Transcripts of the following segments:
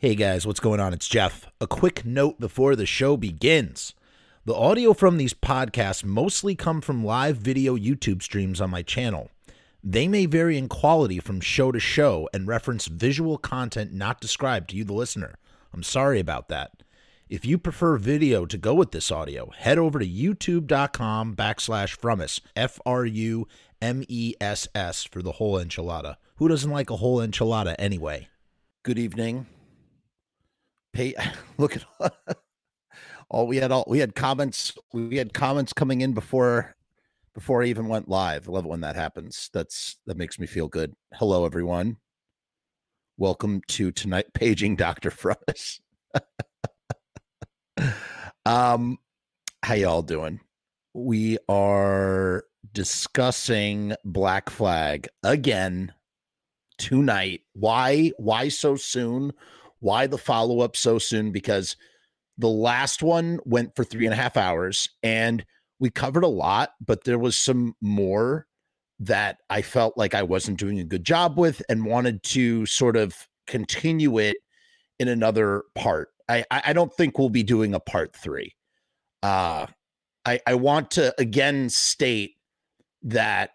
Hey guys, what's going on? It's Jeff. A quick note before the show begins. The audio from these podcasts mostly come from live video YouTube streams on my channel. They may vary in quality from show to show and reference visual content not described to you, the listener. I'm sorry about that. If you prefer video to go with this audio, head over to youtube.com/frumess, FRUMESS, for the whole enchilada. Who doesn't like a whole enchilada anyway? Good evening. Look at all we had comments. We had comments coming in before I even went live. I love it when that happens. That makes me feel good. Hello, everyone. Welcome to tonight paging Dr. Frumess. How y'all doing? We are discussing Black Flag again tonight. Why so soon? Why the follow-up so soon? Because the last one went for 3.5 hours, and we covered a lot, but there was some more that I felt like I wasn't doing a good job with and wanted to sort of continue it in another part. I don't think we'll be doing a part 3. I want to again state that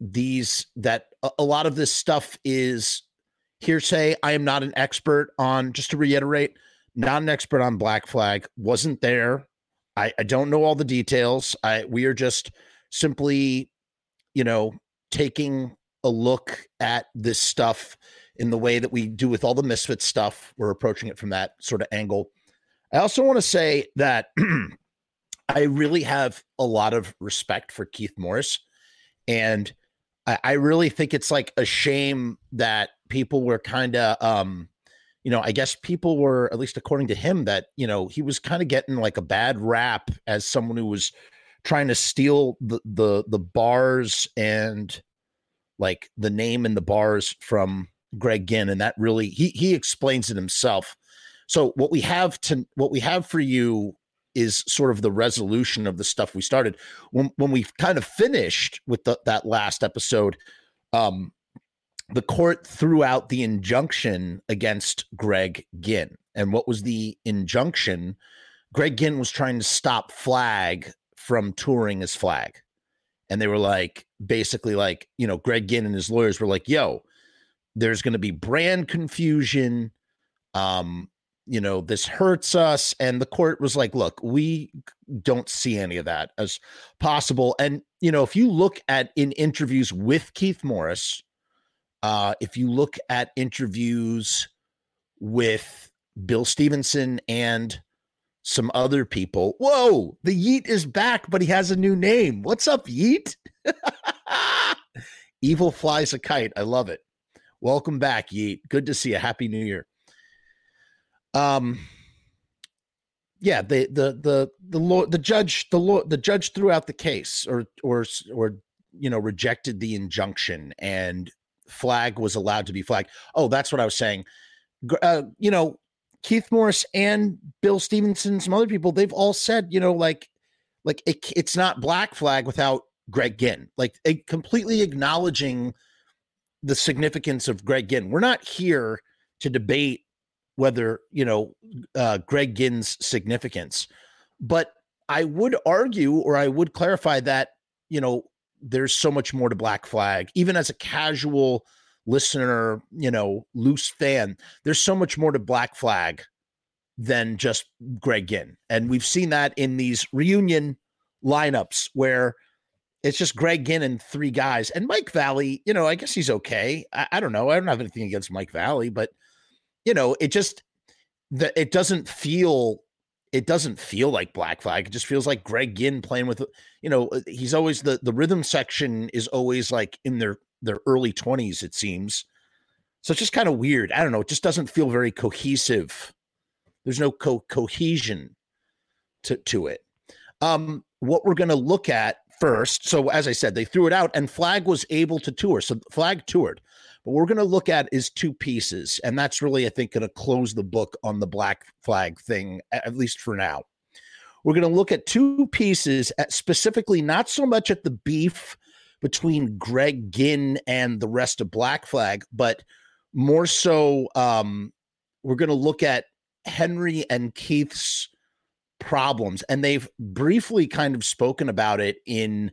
a lot of this stuff is hearsay. I am not an expert on, just to reiterate, not an expert on Black Flag. Wasn't there. I don't know all the details. We are just simply, taking a look at this stuff in the way that we do with all the Misfits stuff. We're approaching it from that sort of angle. I also want to say that I really have a lot of respect for Keith Morris, and I really think it's like a shame that people were kind of, I guess people were, at least according to him, that, he was kind of getting like a bad rap as someone who was trying to steal the bars and like the name and the bars from Greg Ginn. And that really, he explains it himself. So what we have for you is sort of the resolution of the stuff we started when we kind of finished with that last episode. The court threw out the injunction against Greg Ginn. And what was the injunction? Greg Ginn was trying to stop Flag from touring as Flag. And they were like, basically like, Greg Ginn and his lawyers were like, yo, there's going to be brand confusion. This hurts us. And the court was like, look, we don't see any of that as possible. And, if you look at in interviews with Keith Morris, if you look at interviews with Bill Stevenson and some other people, whoa, the Yeet is back, but he has a new name. What's up, Yeet? Evil flies a kite. I love it. Welcome back, Yeet. Good to see you. Happy New Year. Yeah, the judge threw out the case or rejected the injunction, and Flag was allowed to be Flag. Oh, that's what I was saying. Keith Morris and Bill Stevenson, some other people, they've all said, like it's not Black Flag without Greg Ginn, completely acknowledging the significance of Greg Ginn. We're not here to debate whether, Greg Ginn's significance, but I would argue, or I would clarify that, there's so much more to Black Flag, even as a casual listener, loose fan. There's so much more to Black Flag than just Greg Ginn. And we've seen that in these reunion lineups where it's just Greg Ginn and three guys. And Mike Valley, I guess he's okay. I don't know. I don't have anything against Mike Valley, but, it doesn't feel. It doesn't feel like Black Flag. It just feels like Greg Ginn playing with, he's always the rhythm section is always like in their early 20s, it seems. So it's just kind of weird. I don't know. It just doesn't feel very cohesive. There's no cohesion to it. What we're going to look at first. So as I said, they threw it out and Flag was able to tour. So Flag toured. What we're going to look at is two pieces, and that's really, I think, going to close the book on the Black Flag thing, at least for now. We're going to look at two pieces, specifically not so much at the beef between Greg Ginn and the rest of Black Flag, but more so we're going to look at Henry and Keith's problems, and they've briefly kind of spoken about it in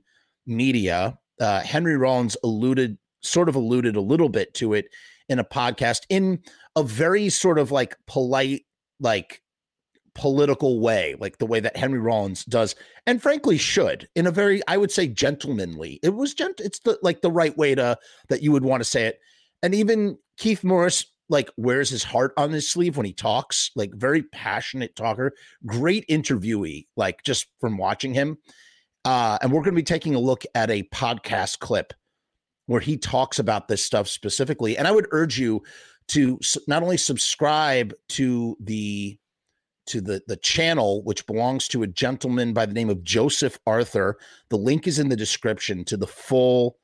media. Henry Rollins alluded a little bit to it in a podcast in a very sort of like polite, like political way, like the way that Henry Rollins does, and frankly should, in a very, I would say, gentlemanly. It's the like the right way to that you would want to say it. And even Keith Morris like wears his heart on his sleeve when he talks, like very passionate talker, great interviewee, like just from watching him. And we're going to be taking a look at a podcast clip where he talks about this stuff specifically. And I would urge you to not only subscribe to the channel, which belongs to a gentleman by the name of Joseph Arthur. The link is in the description to the full,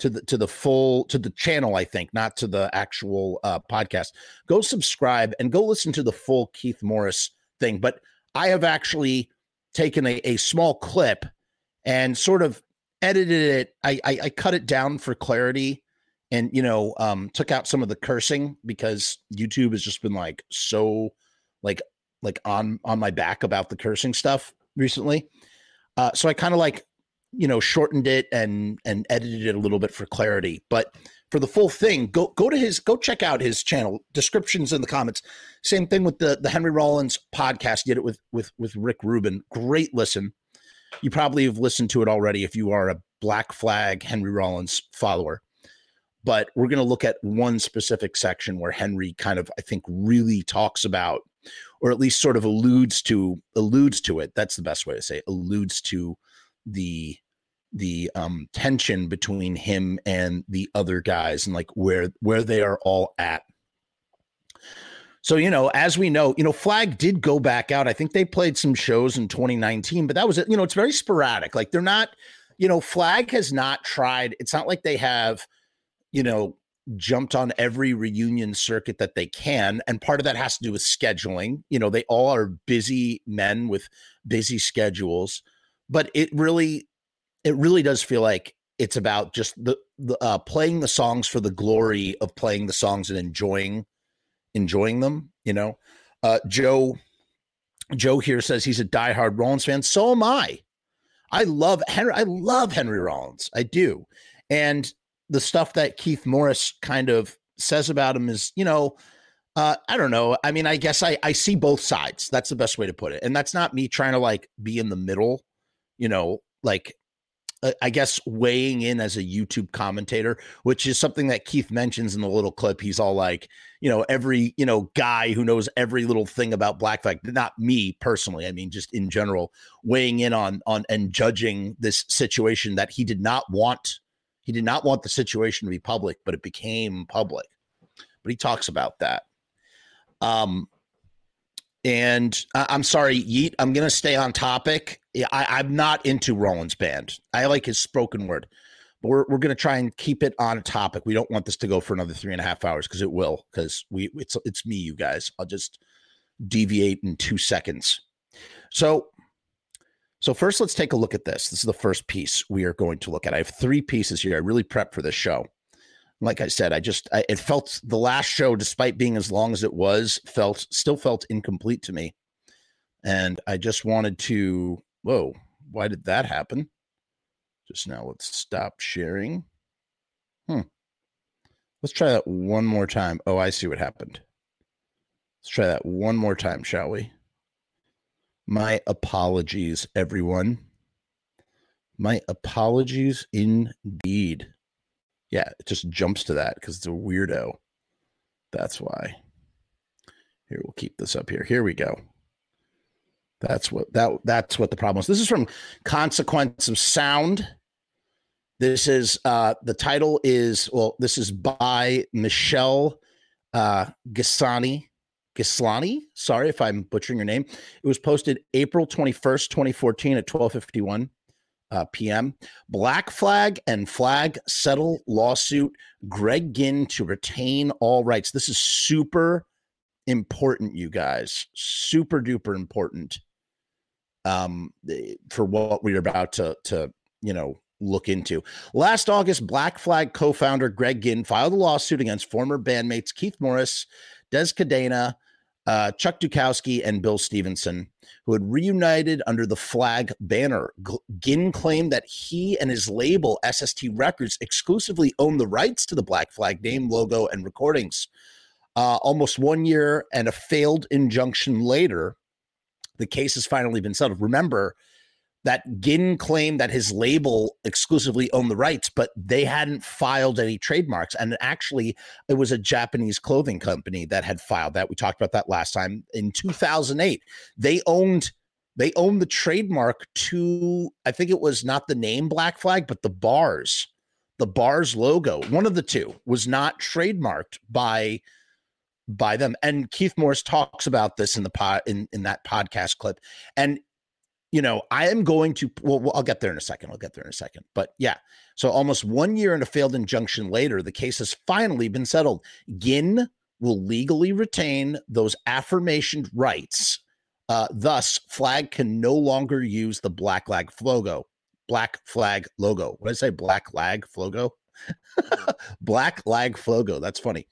to the channel, I think, not to the actual podcast. Go subscribe and go listen to the full Keith Morris thing. But I have actually taken a small clip and sort of edited it. I cut it down for clarity and, took out some of the cursing because YouTube has just been like, so like on my back about the cursing stuff recently. So I kind of shortened it and edited it a little bit for clarity, but for the full thing, go check out his channel. Descriptions in the comments. Same thing with the Henry Rollins podcast. Did it with Rick Rubin. Great listen. You probably have listened to it already if you are a Black Flag Henry Rollins follower, but we're going to look at one specific section where Henry kind of, I think, really talks about, or at least sort of alludes to it. That's the best way to say it, alludes to the tension between him and the other guys and like where they are all at. So, as we know, Flag did go back out. I think they played some shows in 2019, but that was it. It's very sporadic. Like they're not, Flag has not tried. It's not like they have, jumped on every reunion circuit that they can. And part of that has to do with scheduling. They all are busy men with busy schedules, but it really does feel like it's about just the playing the songs for the glory of playing the songs and enjoying them. Joe here says he's a diehard Rollins fan. So am I. I love Henry Rollins. I do. And the stuff that Keith Morris kind of says about him is, I don't know. I mean, I guess I see both sides. That's the best way to put it. And that's not me trying to be in the middle, I guess weighing in as a YouTube commentator, which is something that Keith mentions in the little clip. He's all like, every, guy who knows every little thing about Black Flag, not me personally. I mean, just in general, weighing in on and judging this situation that he did not want. He did not want the situation to be public, but it became public. But he talks about that. And I'm sorry, Yeet, I'm going to stay on topic. I'm not into Rollins' band. I like his spoken word, but we're going to try and keep it on topic. We don't want this to go for another 3.5 hours because it will, because it's me, you guys. I'll just deviate in 2 seconds. So first, let's take a look at this. This is the first piece we are going to look at. I have 3 pieces here. I really prepped for this show. Like I said, it felt the last show, despite being as long as it was, still felt incomplete to me. And I just wanted to, whoa, why did that happen? Just now, let's stop sharing. Let's try that one more time. Oh, I see what happened. Let's try that one more time, shall we? My apologies, everyone. My apologies indeed. Yeah, it just jumps to that because it's a weirdo. That's why. Here, we'll keep this up here. Here we go. That's what the problem is. This is from Consequence of Sound. This is the title is, well, this is by Michelle Ghislani, sorry if I'm butchering your name. It was posted April 21st, 2014 at 12:51 p.m. Black Flag and Flag settle lawsuit. Greg Ginn to retain all rights. This is super important, you guys. Super duper important for what we're about to look into. Last August, Black Flag co-founder Greg Ginn filed a lawsuit against former bandmates Keith Morris, Dez Cadena, Chuck Dukowski, and Bill Stevenson, who had reunited under the Flag banner. Ginn claimed that he and his label, SST Records, exclusively owned the rights to the Black Flag name, logo, and recordings. Almost 1 year and a failed injunction later, the case has finally been settled. Remember that Ginn claimed that his label exclusively owned the rights, but they hadn't filed any trademarks. And actually, it was a Japanese clothing company that had filed that. We talked about that last time. In 2008, they owned the trademark to, I think it was not the name Black Flag, but the bars logo. One of the two was not trademarked by them. And Keith Morris talks about this in the in that podcast clip. And you know, I am going to, well, I'll get there in a second. But yeah, so almost 1 year and a failed injunction later, the case has finally been settled. Ginn will legally retain those aforementioned rights. Thus, Flag can no longer use the Black Flag logo. Black Flag logo. What did I say? Black Flag logo? Black Flag logo. That's funny.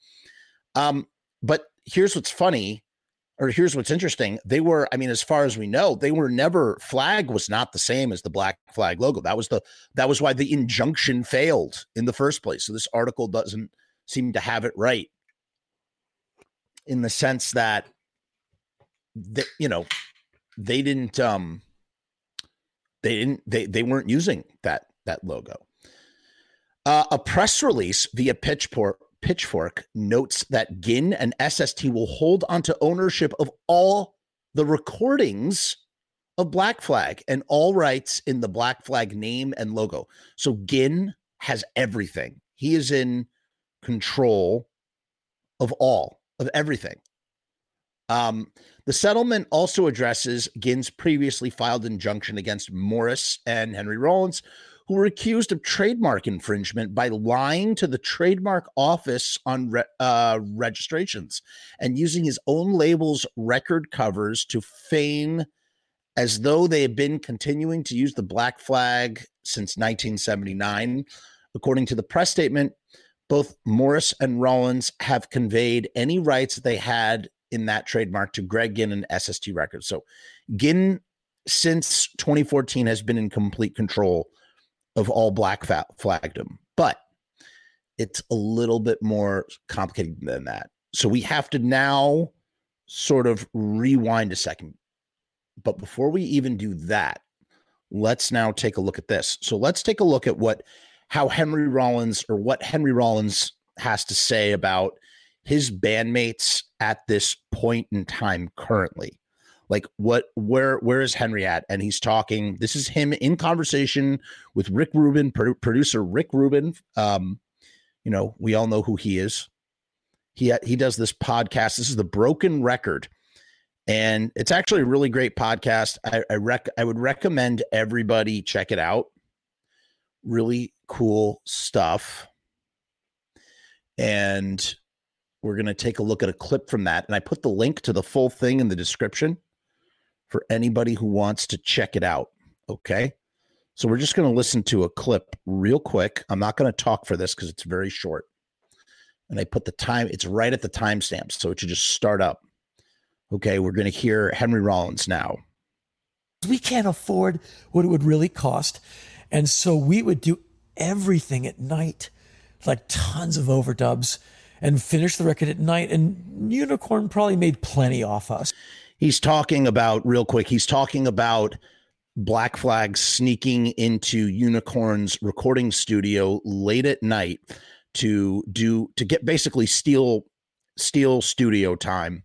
But here's what's funny. Or here's what's interesting. They were, I mean, as far as we know, they were never, Flag was not the same as the Black Flag logo. That was why the injunction failed in the first place. So this article doesn't seem to have it right in the sense that, they weren't using that logo. A press release via Pitchfork notes that Ginn and SST will hold onto ownership of all the recordings of Black Flag and all rights in the Black Flag name and logo. So Ginn has everything. He is in control of everything. The settlement also addresses Ginn's previously filed injunction against Morris and Henry Rollins, who were accused of trademark infringement by lying to the trademark office on registrations and using his own label's record covers to feign as though they had been continuing to use the Black Flag since 1979. According to the press statement, both Morris and Rollins have conveyed any rights they had in that trademark to Greg Ginn and SST Records. So Ginn, since 2014, has been in complete control of all Black Flagdom, but it's a little bit more complicated than that. So we have to now sort of rewind a second. But before we even do that, let's now take a look at this. So let's take a look at what Henry Rollins has to say about his bandmates at this point in time currently. Like where is Henry at? And he's talking, this is him in conversation with Rick Rubin, producer Rick Rubin. We all know who he is. He does this podcast. This is The Broken Record. And it's actually a really great podcast. I would recommend everybody check it out. Really cool stuff. And we're going to take a look at a clip from that. And I put the link to the full thing in the description for anybody who wants to check it out. Okay. So we're just going to listen to a clip real quick. I'm not going to talk for this because it's very short. And I put the time, it's right at the timestamp. So it should just start up. Okay. We're going to hear Henry Rollins now. We can't afford what it would really cost. And so we would do everything at night, like tons of overdubs, and finish the record at night. And Unicorn probably made plenty off us. He's talking about Black Flag sneaking into Unicorn's recording studio late at night to get basically steal studio time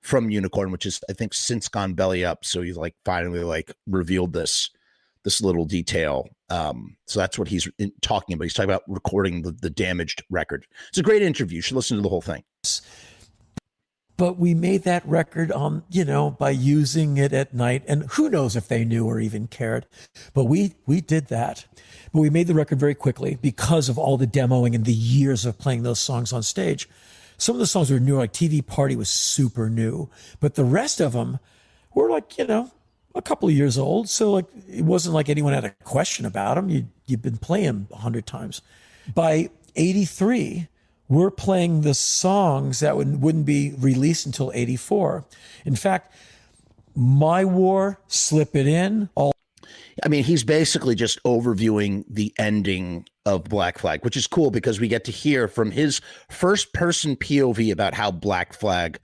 from Unicorn, which is, I think, since gone belly up. So he's like finally like revealed this little detail. So that's what he's talking about. He's talking about recording the damaged record. It's a great interview. You should listen to the whole thing. But we made that record by using it at night, and who knows if they knew or even cared. But we did that. But we made the record very quickly because of all the demoing and the years of playing those songs on stage. Some of the songs were new, like TV Party was super new, but the rest of them were like, a couple of years old. So like it wasn't like anyone had a question about them. You've been playing 100 times. By 83, we're playing the songs that wouldn't be released until 84. In fact, My War, Slip It In. I mean, he's basically just overviewing the ending of Black Flag, which is cool because we get to hear from his first person POV about how Black Flag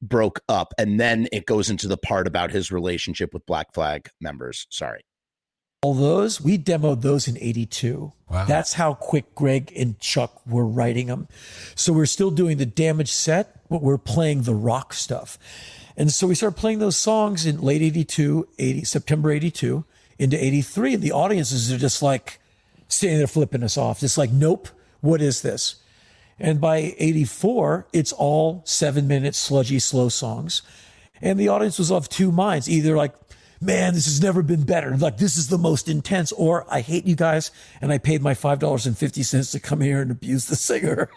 broke up. And then it goes into the part about his relationship with Black Flag members. Sorry. All those, we demoed those in 82. Wow. That's how quick Greg and Chuck were writing them. So we're still doing the Damage set, but we're playing the rock stuff. And so we started playing those songs in late 82, September 82 into 83. And the audiences are just like sitting there flipping us off. Just like, nope, what is this? And by 84, it's all 7-minute sludgy, slow songs. And the audience was of two minds, either like, man, this has never been better. Like, this is the most intense. Or I hate you guys, and I paid my $5.50 to come here and abuse the singer.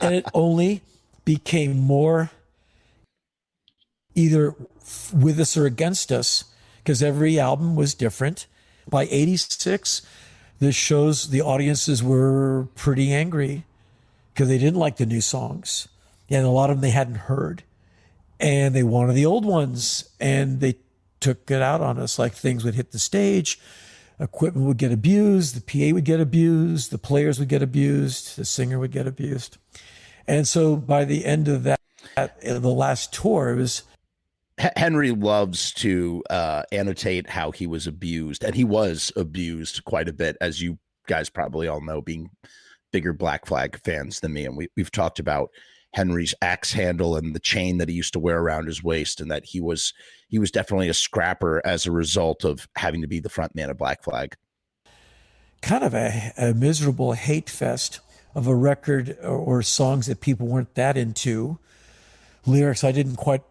And it only became more either with us or against us, because every album was different. By 86, this shows the audiences were pretty angry because they didn't like the new songs. And a lot of them they hadn't heard. And they wanted the old ones, and they took it out on us. Like, things would hit the stage, equipment would get abused, the PA would get abused, the players would get abused, the singer would get abused. And so by the end of that, the last tour, it was... Henry loves to annotate how he was abused, and he was abused quite a bit, as you guys probably all know, being bigger Black Flag fans than me. And we've talked about Henry's axe handle and the chain that he used to wear around his waist, and that he was definitely a scrapper as a result of having to be the front man of Black Flag. Kind of a miserable hate fest of a record or songs that people weren't that into. Lyrics I didn't quite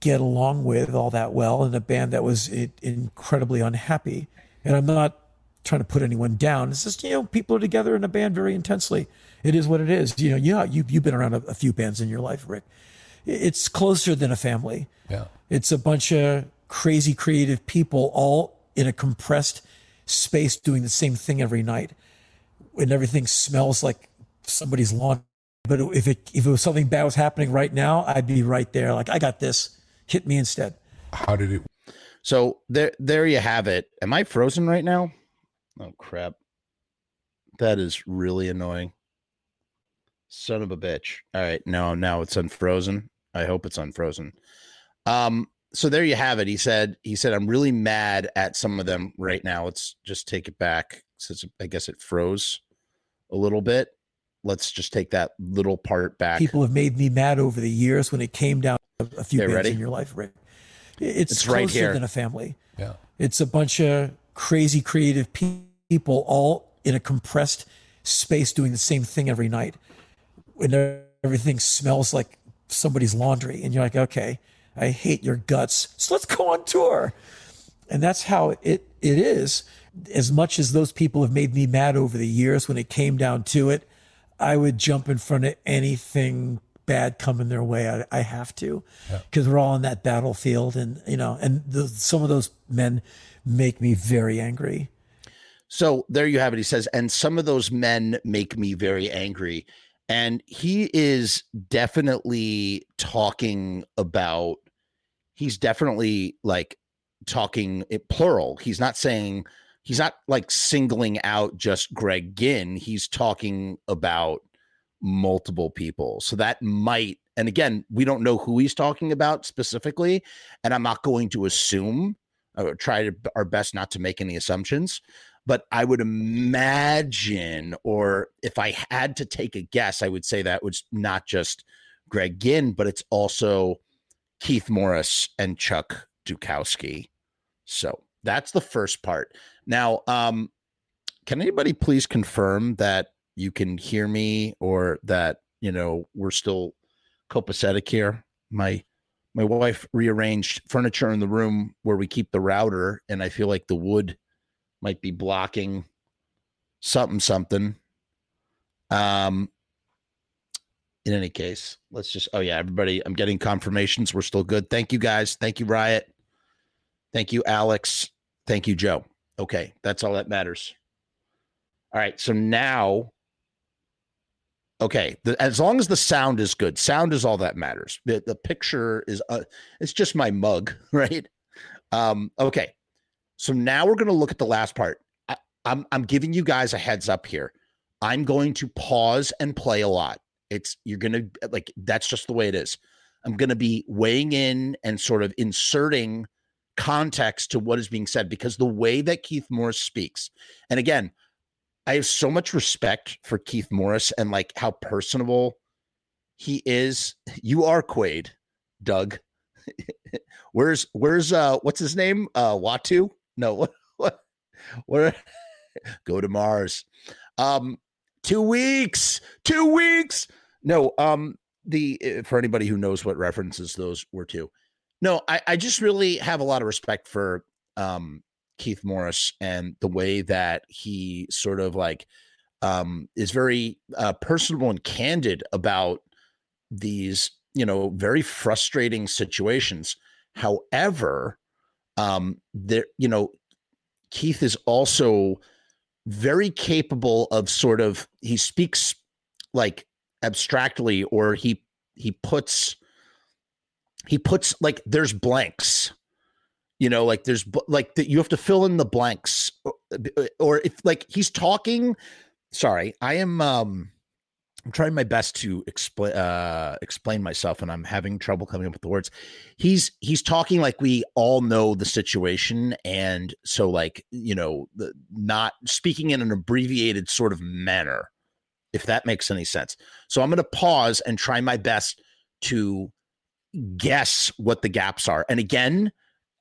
get along with all that well, and a band that was incredibly unhappy. And I'm not trying to put anyone down. It's just, people are together in a band very intensely. It is what it is. You've been around a few bands in your life, Rick. It's closer than a family. Yeah. It's a bunch of crazy creative people all in a compressed space doing the same thing every night. And everything smells like somebody's lawn. But if it was something bad was happening right now, I'd be right there. Like, I got this. Hit me instead. How did it? So there you have it. Am I frozen right now? Oh, crap. That is really annoying. Son of a bitch. All right. Now it's unfrozen. I hope it's unfrozen. So there you have it. He said, I'm really mad at some of them right now. Let's just take it back. Since I guess it froze a little bit. Let's just take that little part back. People have made me mad over the years when it came down to a few bands in your life, Rick. It's closer right here than a family. Yeah. It's a bunch of crazy creative people all in a compressed space doing the same thing every night. And everything smells like somebody's laundry. And you're like, okay, I hate your guts. So let's go on tour. And that's how it is. As much as those people have made me mad over the years, when it came down to it, I would jump in front of anything bad coming their way. I have to, because we're all on that battlefield. And, some of those men make me very angry. So there you have it. He says, and some of those men make me very angry. And he is definitely talking in plural. He's not like singling out just Greg Ginn. He's talking about multiple people. So that might, and again, we don't know who he's talking about specifically, and I'm not going to assume or our best not to make any assumptions, but I would imagine, or if I had to take a guess, I would say that was not just Greg Ginn, but it's also Keith Morris and Chuck Dukowski. So that's the first part. Now, can anybody please confirm that you can hear me, or that, we're still copacetic here? My wife rearranged furniture in the room where we keep the router, and I feel like the wood might be blocking something. In any case, let's just, everybody, I'm getting confirmations. We're still good. Thank you guys. Thank you, Riot. Thank you, Alex. Thank you, Joe. Okay. That's all that matters. All right. So now Okay, as long as the sound is good, sound is all that matters. The picture is, it's just my mug, right? Okay, so now we're going to look at the last part. I'm giving you guys a heads up here. I'm going to pause and play a lot. You're going to, like, that's just the way it is. I'm going to be weighing in and sort of inserting context to what is being said, because the way that Keith Morris speaks, and again, I have so much respect for Keith Morris and like how personable he is. You are Quaid, Doug. Where's what's his name? Watu? No, what? Where? Go to Mars. 2 weeks. 2 weeks. No. For anybody who knows what references those were to. No, I just really have a lot of respect for Keith Morris and the way that he sort of like is very personable and candid about these, you know, very frustrating situations. However, there, you know, Keith is also very capable of sort of, he speaks like abstractly, or he puts like, there's blanks. You know, like there's like that you have to fill in the blanks, or if like he's talking. Sorry, I am. I'm trying my best to explain myself, and I'm having trouble coming up with the words. He's talking like we all know the situation, and so like, you know, not speaking in an abbreviated sort of manner, if that makes any sense. So I'm going to pause and try my best to guess what the gaps are, and again,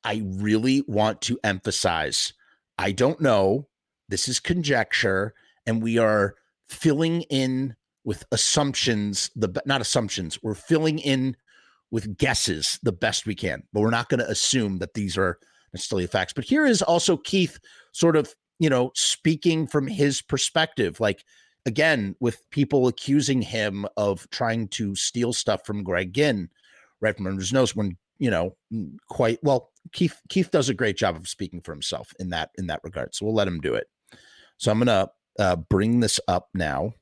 I really want to emphasize, I don't know, this is conjecture, and we are filling in with assumptions, not assumptions, we're filling in with guesses the best we can, but we're not going to assume that these are necessarily facts. But here is also Keith sort of, you know, speaking from his perspective, like, again, with people accusing him of trying to steal stuff from Greg Ginn, right from under his nose, when, you know, quite well, Keith does a great job of speaking for himself in that regard. So we'll let him do it. So I'm going to bring this up now.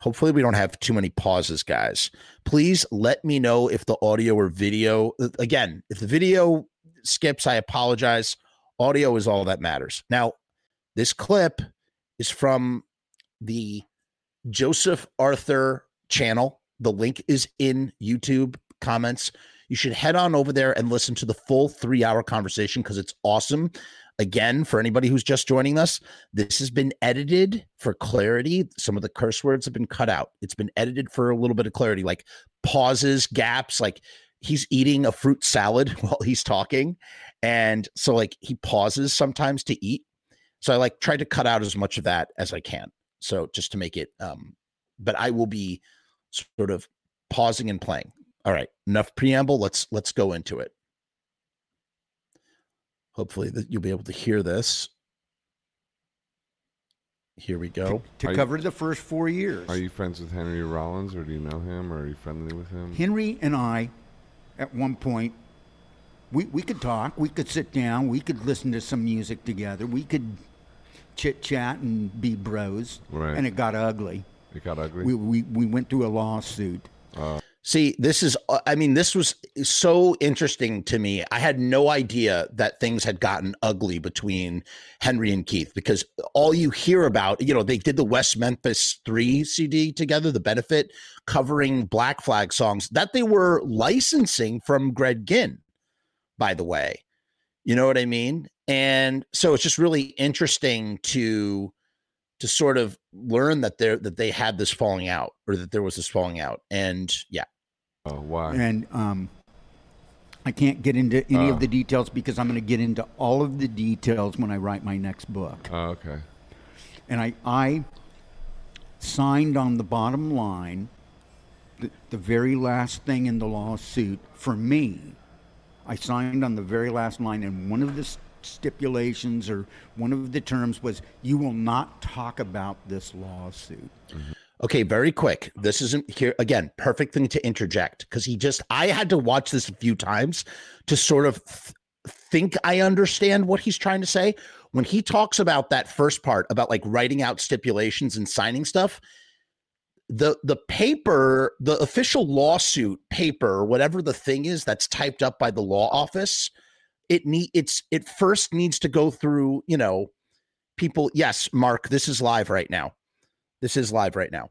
Hopefully we don't have too many pauses, guys. Please let me know if the audio or video, again, if the video skips, I apologize. Audio is all that matters. Now, this clip is from the Joseph Arthur channel. The link is in YouTube comments. You should head on over there and listen to the full 3-hour conversation, because it's awesome. Again, for anybody who's just joining us, this has been edited for clarity. Some of the curse words have been cut out. It's been edited for a little bit of clarity, like pauses, gaps, like he's eating a fruit salad while he's talking. And so like he pauses sometimes to eat. So I like tried to cut out as much of that as I can. So just to make it, but I will be sort of pausing and playing. All right, enough preamble. Let's go into it. Hopefully that you'll be able to hear this. Here we go. To cover the first 4 years. Are you friends with Henry Rollins, or do you know him, or are you friendly with him? Henry and I, at one point, we could talk. We could sit down. We could listen to some music together. We could chit-chat and be bros. Right. And it got ugly. It got ugly? We went through a lawsuit. See, this was so interesting to me. I had no idea that things had gotten ugly between Henry and Keith, because all you hear about, you know, they did the West Memphis 3 CD together, the benefit covering Black Flag songs that they were licensing from Greg Ginn, by the way. You know what I mean? And so it's just really interesting to sort of learn that they had this falling out, or that there was this falling out. And yeah. Oh, wow. And I can't get into any of the details, because I'm going to get into all of the details when I write my next book. Oh, okay. And I signed on the bottom line, the very last thing in the lawsuit for me. I signed on the very last line, and one of the stipulations, or one of the terms, was you will not talk about this lawsuit. Mm-hmm. Okay, very quick. This isn't here again. Perfect thing to interject, because I had to watch this a few times to sort of think I understand what he's trying to say. When he talks about that first part about like writing out stipulations and signing stuff, the paper, the official lawsuit paper, whatever the thing is that's typed up by the law office, it first needs to go through, you know, people. Yes, Mark, this is live right now. This is live right now.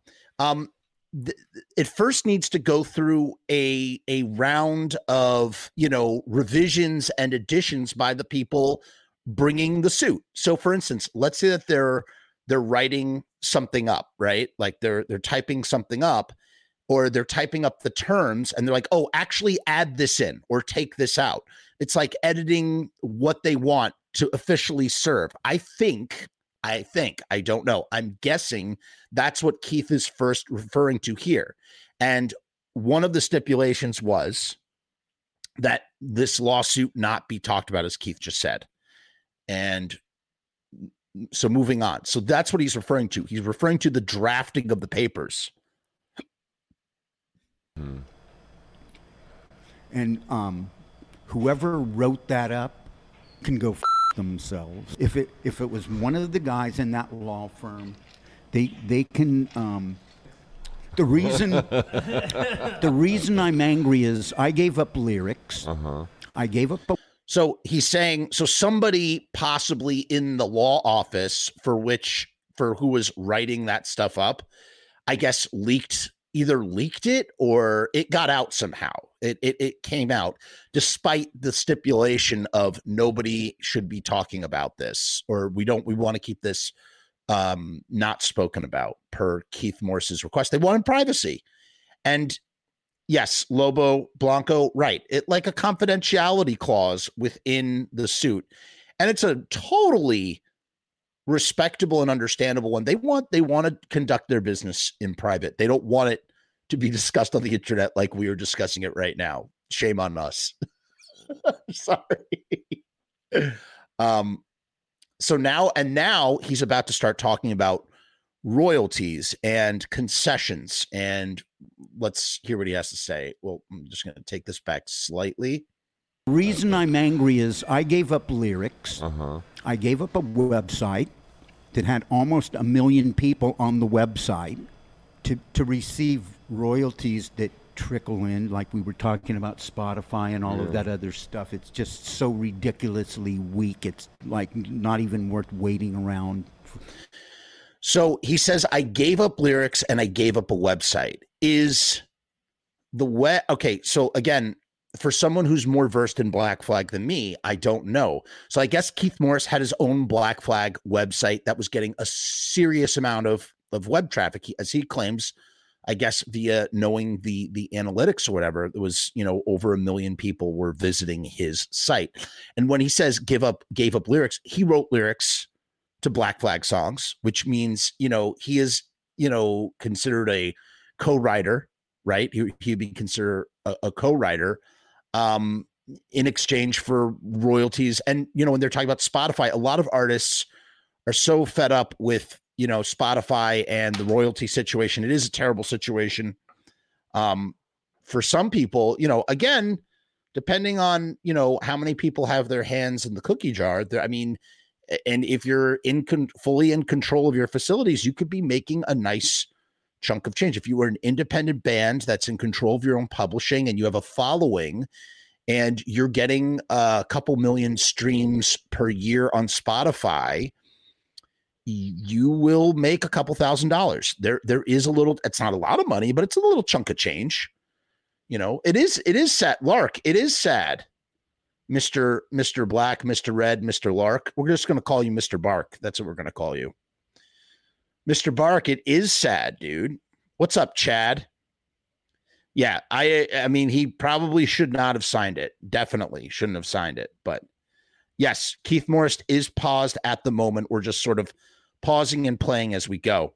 It first needs to go through a round of, you know, revisions and additions by the people bringing the suit. So for instance, let's say that they're writing something up, right? Like they're typing something up, or they're typing up the terms and they're like, oh, actually add this in or take this out. It's like editing what they want to officially serve. I think, I don't know. I'm guessing that's what Keith is first referring to here. And one of the stipulations was that this lawsuit not be talked about, as Keith just said. And so moving on. So that's what he's referring to. He's referring to the drafting of the papers. And whoever wrote that up can go themselves. If it was one of the guys in that law firm, they can. The reason I'm angry is I gave up lyrics. I gave up. So he's saying, so somebody possibly in the law office for who was writing that stuff up, I guess leaked it, or it got out somehow. It came out despite the stipulation of nobody should be talking about this, or we want to keep this not spoken about per Keith Morris's request. They wanted privacy. And yes, Lobo Blanco, right. It like a confidentiality clause within the suit. And it's a totally respectable and understandable one. They want to conduct their business in private. They don't want it to be discussed on the internet like we are discussing it right now. Shame on us. Sorry. So now he's about to start talking about royalties and concessions, and let's hear what he has to say. Well, I'm just going to take this back slightly. The reason I'm angry is I gave up lyrics. I gave up a website that had almost 1 million people on the website to receive royalties that trickle in, like we were talking about Spotify and all of that other stuff. It's just so ridiculously weak. It's like not even worth waiting around for. So he says, I gave up lyrics and I gave up a website. Is the way, okay, so again, for someone who's more versed in Black Flag than me, I don't know. So I guess Keith Morris had his own Black Flag website that was getting a serious amount of web traffic, as he claims, I guess via knowing the analytics or whatever. It was, you know, over 1 million people were visiting his site. And when he says gave up lyrics, he wrote lyrics to Black Flag songs, which means, you know, he is, you know, considered a co-writer, right? He'd be considered a co-writer in exchange for royalties. And, you know, when they're talking about Spotify, a lot of artists are so fed up with, you know, Spotify and the royalty situation. It is a terrible situation for some people, you know, again, depending on, you know, how many people have their hands in the cookie jar there. I mean, and if you're fully in control of your facilities, you could be making a nice chunk of change. If you were an independent band that's in control of your own publishing and you have a following and you're getting a couple million streams per year on Spotify, you will make a couple $1,000. There is a little, it's not a lot of money, but it's a little chunk of change. You know, it is sad. Lark, it is sad. Mr. Black, Mr. Red, Mr. Lark. We're just going to call you Mr. Bark. That's what we're going to call you. Mr. Bark, it is sad, dude. What's up, Chad? Yeah, I mean, he probably should not have signed it. Definitely shouldn't have signed it. But yes, Keith Morris is paused at the moment. We're just sort of pausing and playing as we go.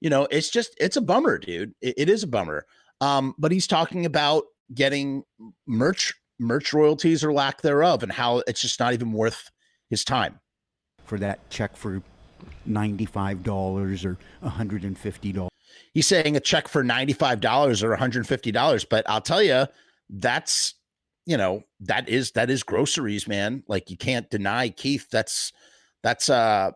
You know, it's a bummer, dude. It is a bummer. But he's talking about getting merch royalties or lack thereof, and how it's just not even worth his time. For that check for $95 or $150. He's saying a check for $95 or $150, but I'll tell you, that's, you know, that is groceries, man. Like, you can't deny Keith. That's That's a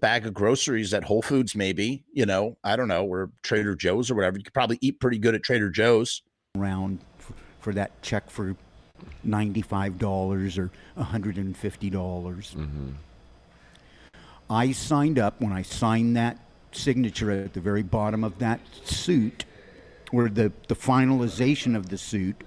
bag of groceries at Whole Foods, maybe, I don't know, or Trader Joe's or whatever. You could probably eat pretty good at Trader Joe's. Around for that check for $95 or $150. Mm-hmm. I signed up, when I signed that signature at the very bottom of that suit, or the finalization of the suit.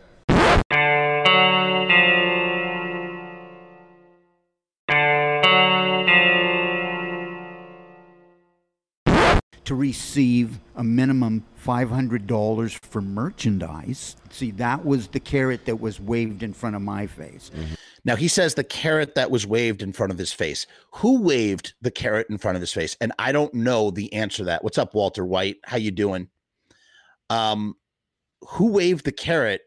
To receive a minimum $500 for merchandise. See, that was the carrot that was waved in front of my face. Mm-hmm. Now, he says the carrot that was waved in front of his face. Who waved the carrot in front of his face? And I don't know the answer to that. What's up, Walter White? How you doing? Who waved the carrot?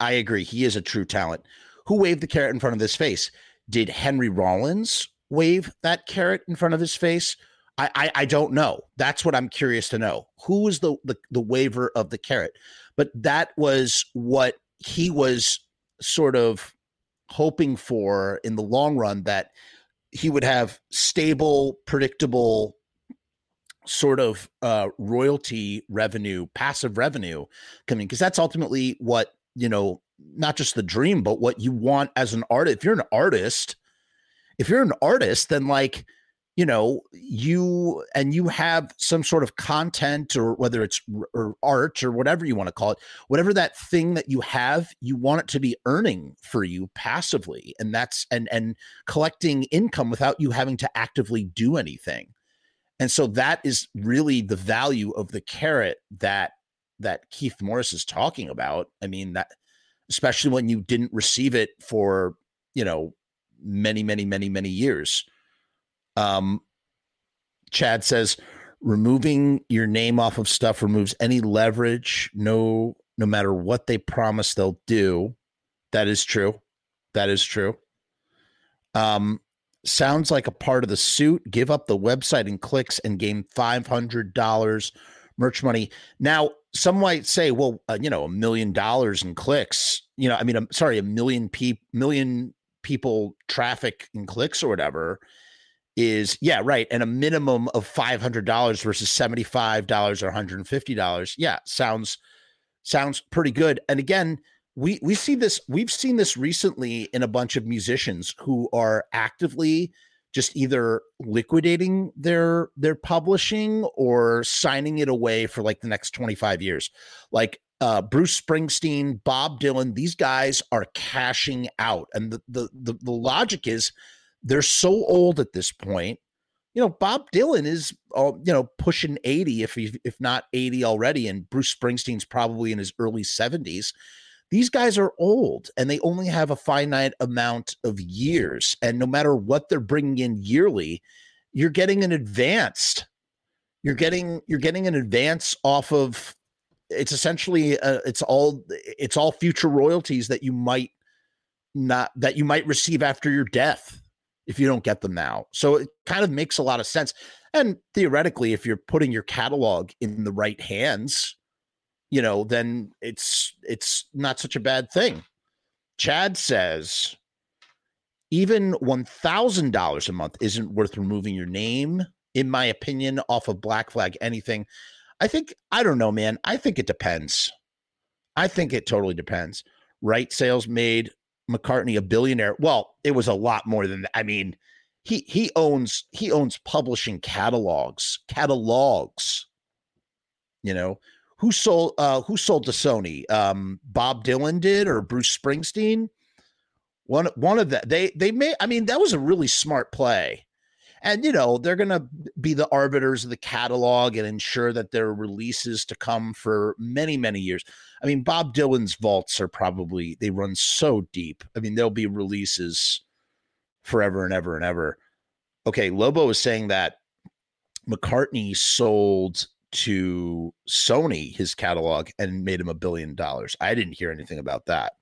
I agree. He is a true talent. Who waved the carrot in front of his face? Did Henry Rollins wave that carrot in front of his face? I don't know. That's what I'm curious to know. Who was the waver of the carrot? But that was what he was sort of hoping for in the long run, that he would have stable, predictable sort of royalty revenue, passive revenue coming, because that's ultimately what, not just the dream, but what you want as an artist. If you're an artist, then you have some sort of content, or whether it's or art or whatever you want to call it, whatever that thing that you have, you want it to be earning for you passively. And that's, and collecting income without you having to actively do anything. And so that is really the value of the carrot that Keith Morris is talking about. I mean, that, especially when you didn't receive it for, many, many, many, many years. Chad says removing your name off of stuff removes any leverage. No matter what they promise, they'll do. That is true. Sounds like a part of the suit. Give up the website and clicks and gain $500 merch money. Now, some might say, well, $1 million in clicks, a million people traffic and clicks or whatever. Is, yeah, right. And a minimum of $500 versus $75 or $150. Yeah, sounds pretty good. And again, we see this, we've seen this recently in a bunch of musicians who are actively just either liquidating their publishing or signing it away for the next 25 years. Bruce Springsteen, Bob Dylan, these guys are cashing out. And the logic is, they're so old at this point. Bob Dylan is, pushing 80, if not 80 already, and Bruce Springsteen's probably in his early 70s. These guys are old, and they only have a finite amount of years. And no matter what they're bringing in yearly, you're getting an advance. You're getting an advance off of. It's essentially it's all future royalties that you might receive after your death, if you don't get them now. So it kind of makes a lot of sense. And theoretically, if you're putting your catalog in the right hands, then it's not such a bad thing. Chad says, even $1,000 a month isn't worth removing your name, in my opinion, off of Black Flag, anything. I don't know, man. I think it depends. I think it totally depends. Right sales made McCartney a billionaire. Well, it was a lot more than that. I mean, he owns publishing catalogs. Who sold to Sony? Bob Dylan did, or Bruce Springsteen? One of them. That was a really smart play. And they're going to be the arbiters of the catalog and ensure that there are releases to come for many, many years. I mean, Bob Dylan's vaults are probably, they run so deep. I mean, there'll be releases forever and ever and ever. Okay, Lobo is saying that McCartney sold to Sony his catalog and made him $1 billion. I didn't hear anything about that.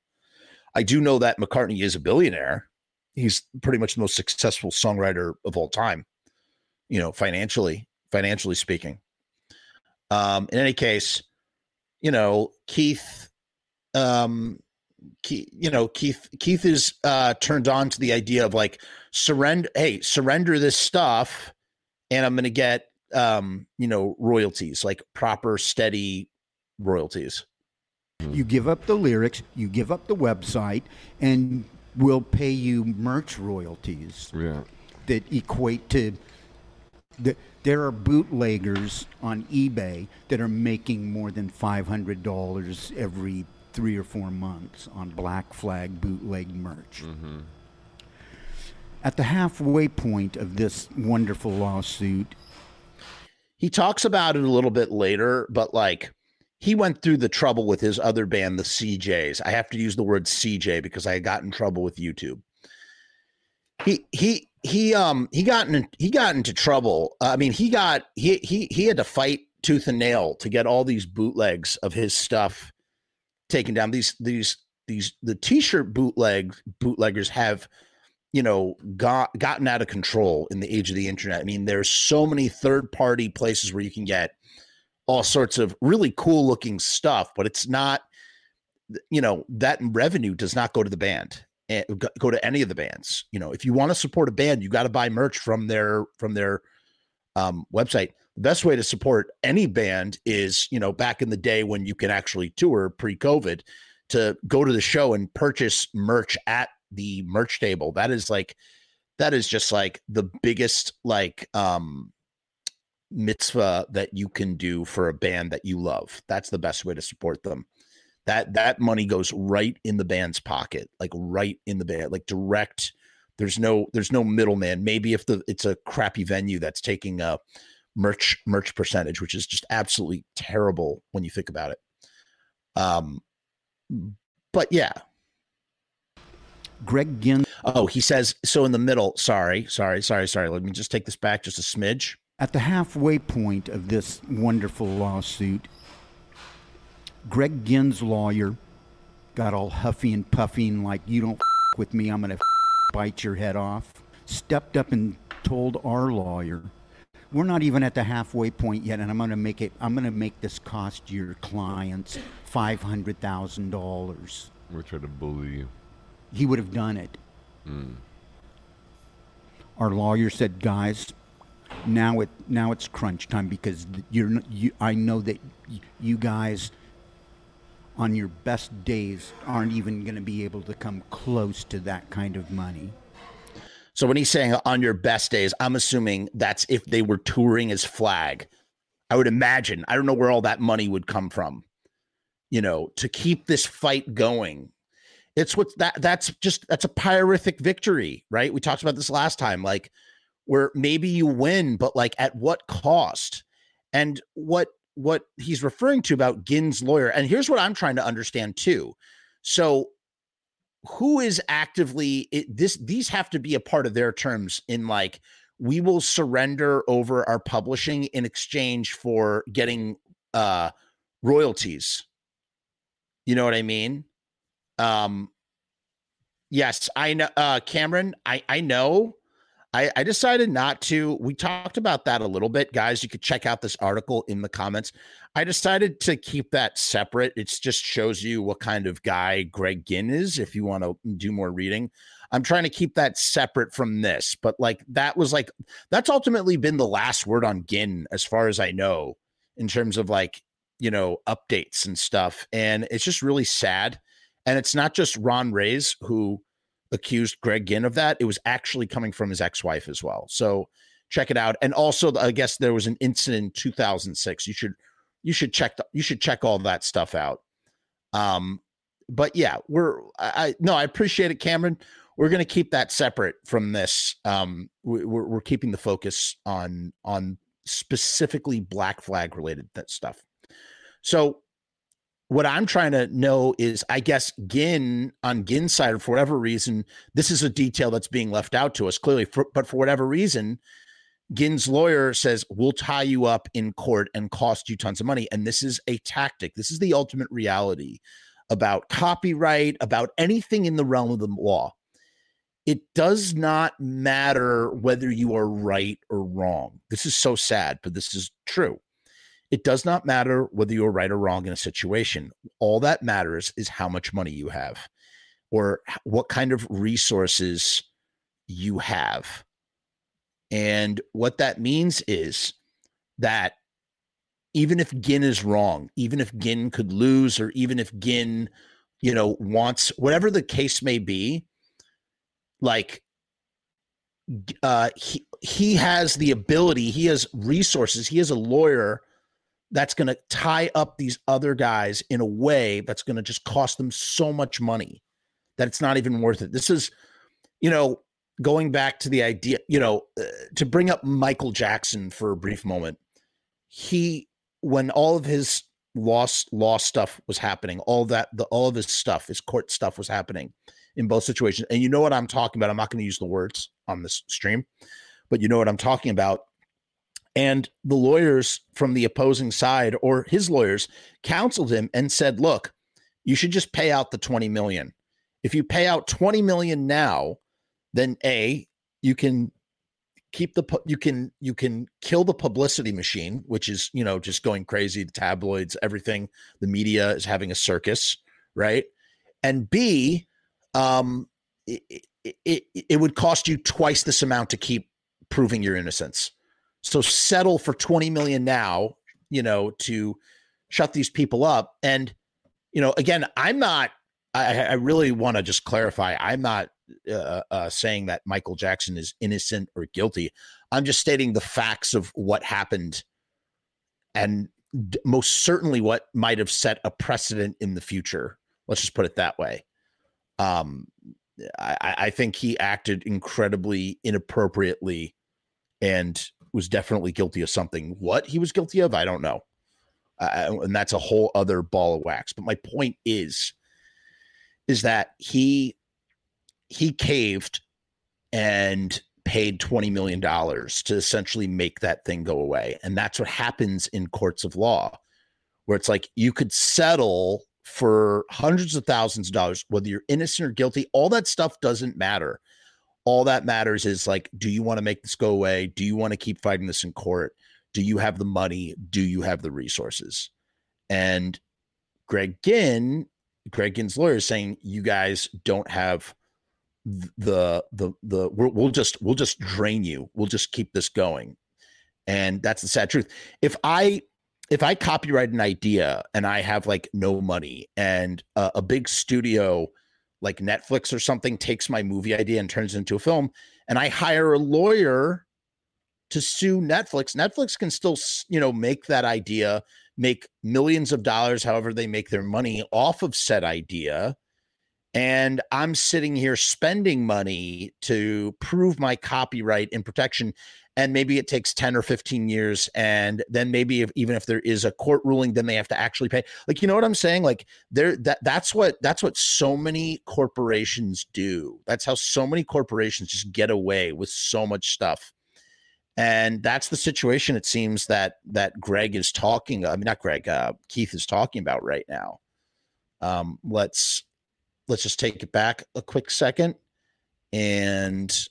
I do know that McCartney is a billionaire. He's pretty much the most successful songwriter of all time, financially speaking. In any case, Keith, Keith is turned on to the idea of like surrender this stuff and I'm going to get, royalties, like proper steady royalties. You give up the lyrics, you give up the website, and we'll pay you merch royalties that equate to there are bootleggers on eBay that are making more than $500 every 3 or 4 months on Black Flag bootleg merch. Mm-hmm. At the halfway point of this wonderful lawsuit, he talks about it a little bit later, but like he went through the trouble with his other band, the CJs. I have to use the word CJ because I got in trouble with YouTube. He got into trouble. I mean, he had to fight tooth and nail to get all these bootlegs of his stuff taken down. The t-shirt bootleggers have, gotten out of control in the age of the internet. I mean, there's so many third-party places where you can get all sorts of really cool looking stuff, but it's not, that revenue does not go to the band. Go to any of the bands. If you want to support a band, you got to buy merch from their website. The best way to support any band is, back in the day when you can actually tour pre-COVID, to go to the show and purchase merch at the merch table. That is just like the biggest mitzvah that you can do for a band that you love. That's the best way to support them. That money goes right in the band's pocket, direct. There's no middleman. Maybe if it's a crappy venue that's taking a merch percentage, which is just absolutely terrible when you think about it. But yeah. Greg Ginn. Oh, he says, so in the middle, sorry. Let me just take this back just a smidge. At the halfway point of this wonderful lawsuit, Greg Ginn's lawyer got all huffy and puffy and like, you don't f- with me, I'm going to bite your head off. Stepped up and told our lawyer, we're not even at the halfway point yet, and I'm going to make this cost your clients $500,000. We're trying to bully you. He would have done it. Mm. Our lawyer said, guys, now it's crunch time, because I know that you guys on your best days aren't even going to be able to come close to that kind of money. So when he's saying on your best days, I'm assuming that's if they were touring as Flag. I would imagine. I don't know where all that money would come from, to keep this fight going. It's that's a pyrrhic victory, right? We talked about this last time, like where maybe you win, but like at what cost? And what he's referring to about Ginn's lawyer. And here's what I'm trying to understand too. So who is actively these have to be a part of their terms in like, we will surrender over our publishing in exchange for getting royalties. You know what I mean? Yes, I know, Cameron, I know. I decided not to. We talked about that a little bit, guys. You could check out this article in the comments. I decided to keep that separate. It just shows you what kind of guy Greg Ginn is if you want to do more reading. I'm trying to keep that separate from this, but like that was like, that's ultimately been the last word on Ginn as far as I know in terms of like, updates and stuff. And it's just really sad. And it's not just Ron Reyes who accused Greg Ginn of that. It was actually coming from his ex-wife as well. So check it out. And also, I guess there was an incident in 2006. You should check all that stuff out. But yeah, I appreciate it, Cameron. We're going to keep that separate from this. We're keeping the focus on specifically Black Flag related that stuff. So what I'm trying to know is, I guess Ginn, on Ginn's side, for whatever reason, this is a detail that's being left out to us clearly, but for whatever reason, Ginn's lawyer says, we'll tie you up in court and cost you tons of money. And this is a tactic. This is the ultimate reality about copyright, about anything in the realm of the law. It does not matter whether you are right or wrong. This is so sad, but this is true. It does not matter whether you're right or wrong in a situation. All that matters is how much money you have or what kind of resources you have. And what that means is that even if Ginn is wrong, even if Ginn could lose, or even if Ginn, you know, wants, whatever the case may be, like, he has the ability, he has resources, he has a lawyer that's going to tie up these other guys in a way that's going to just cost them so much money that it's not even worth it. This is, you know, going back to the idea, you know, to bring up Michael Jackson for a brief moment, he, when all of his law stuff was happening, all of his stuff, his court stuff was happening in both situations. And you know what I'm talking about. I'm not going to use the words on this stream, but you know what I'm talking about. And the lawyers from the opposing side, or his lawyers, counseled him and said, look, you should just pay out the 20 million. If you pay out 20 million now, then A, you can keep the, you can kill the publicity machine, which is, you know, just going crazy, the tabloids, everything, the media is having a circus, right? And B, it would cost you twice this amount to keep proving your innocence. So settle for 20 million now, you know, to shut these people up. And, you know, again, I'm not, I really want to just clarify, I'm not saying that Michael Jackson is innocent or guilty. I'm just stating the facts of what happened, and most certainly what might have set a precedent in the future. Let's just put it that way. I think he acted incredibly inappropriately and was definitely guilty of something. What he was guilty of, I don't know. And that's a whole other ball of wax. But my point is that he caved and paid $20 million to essentially make that thing go away. And that's what happens in courts of law, where it's like you could settle for hundreds of thousands of dollars, whether you're innocent or guilty. All that stuff doesn't matter. All that matters is, like, do you want to make this go away? Do you want to keep fighting this in court? Do you have the money? Do you have the resources? And Greg Ginn's lawyer is saying, you guys don't have the we'll just drain you. We'll just keep this going. And that's the sad truth. If I copyright an idea and I have, like, no money, and a big studio like Netflix or something takes my movie idea and turns it into a film, and I hire a lawyer to sue Netflix, Netflix can still, you know, make that idea, make millions of dollars, however they make their money off of said idea. And I'm sitting here spending money to prove my copyright and protection. And maybe it takes 10 or 15 years. And then maybe even if there is a court ruling, then they have to actually pay. Like, you know what I'm saying? Like, that's what so many corporations do. That's how so many corporations just get away with so much stuff. And that's the situation, it seems, that Greg is talking. I mean, not Greg, Keith is talking about right now. Let's just take it back a quick second and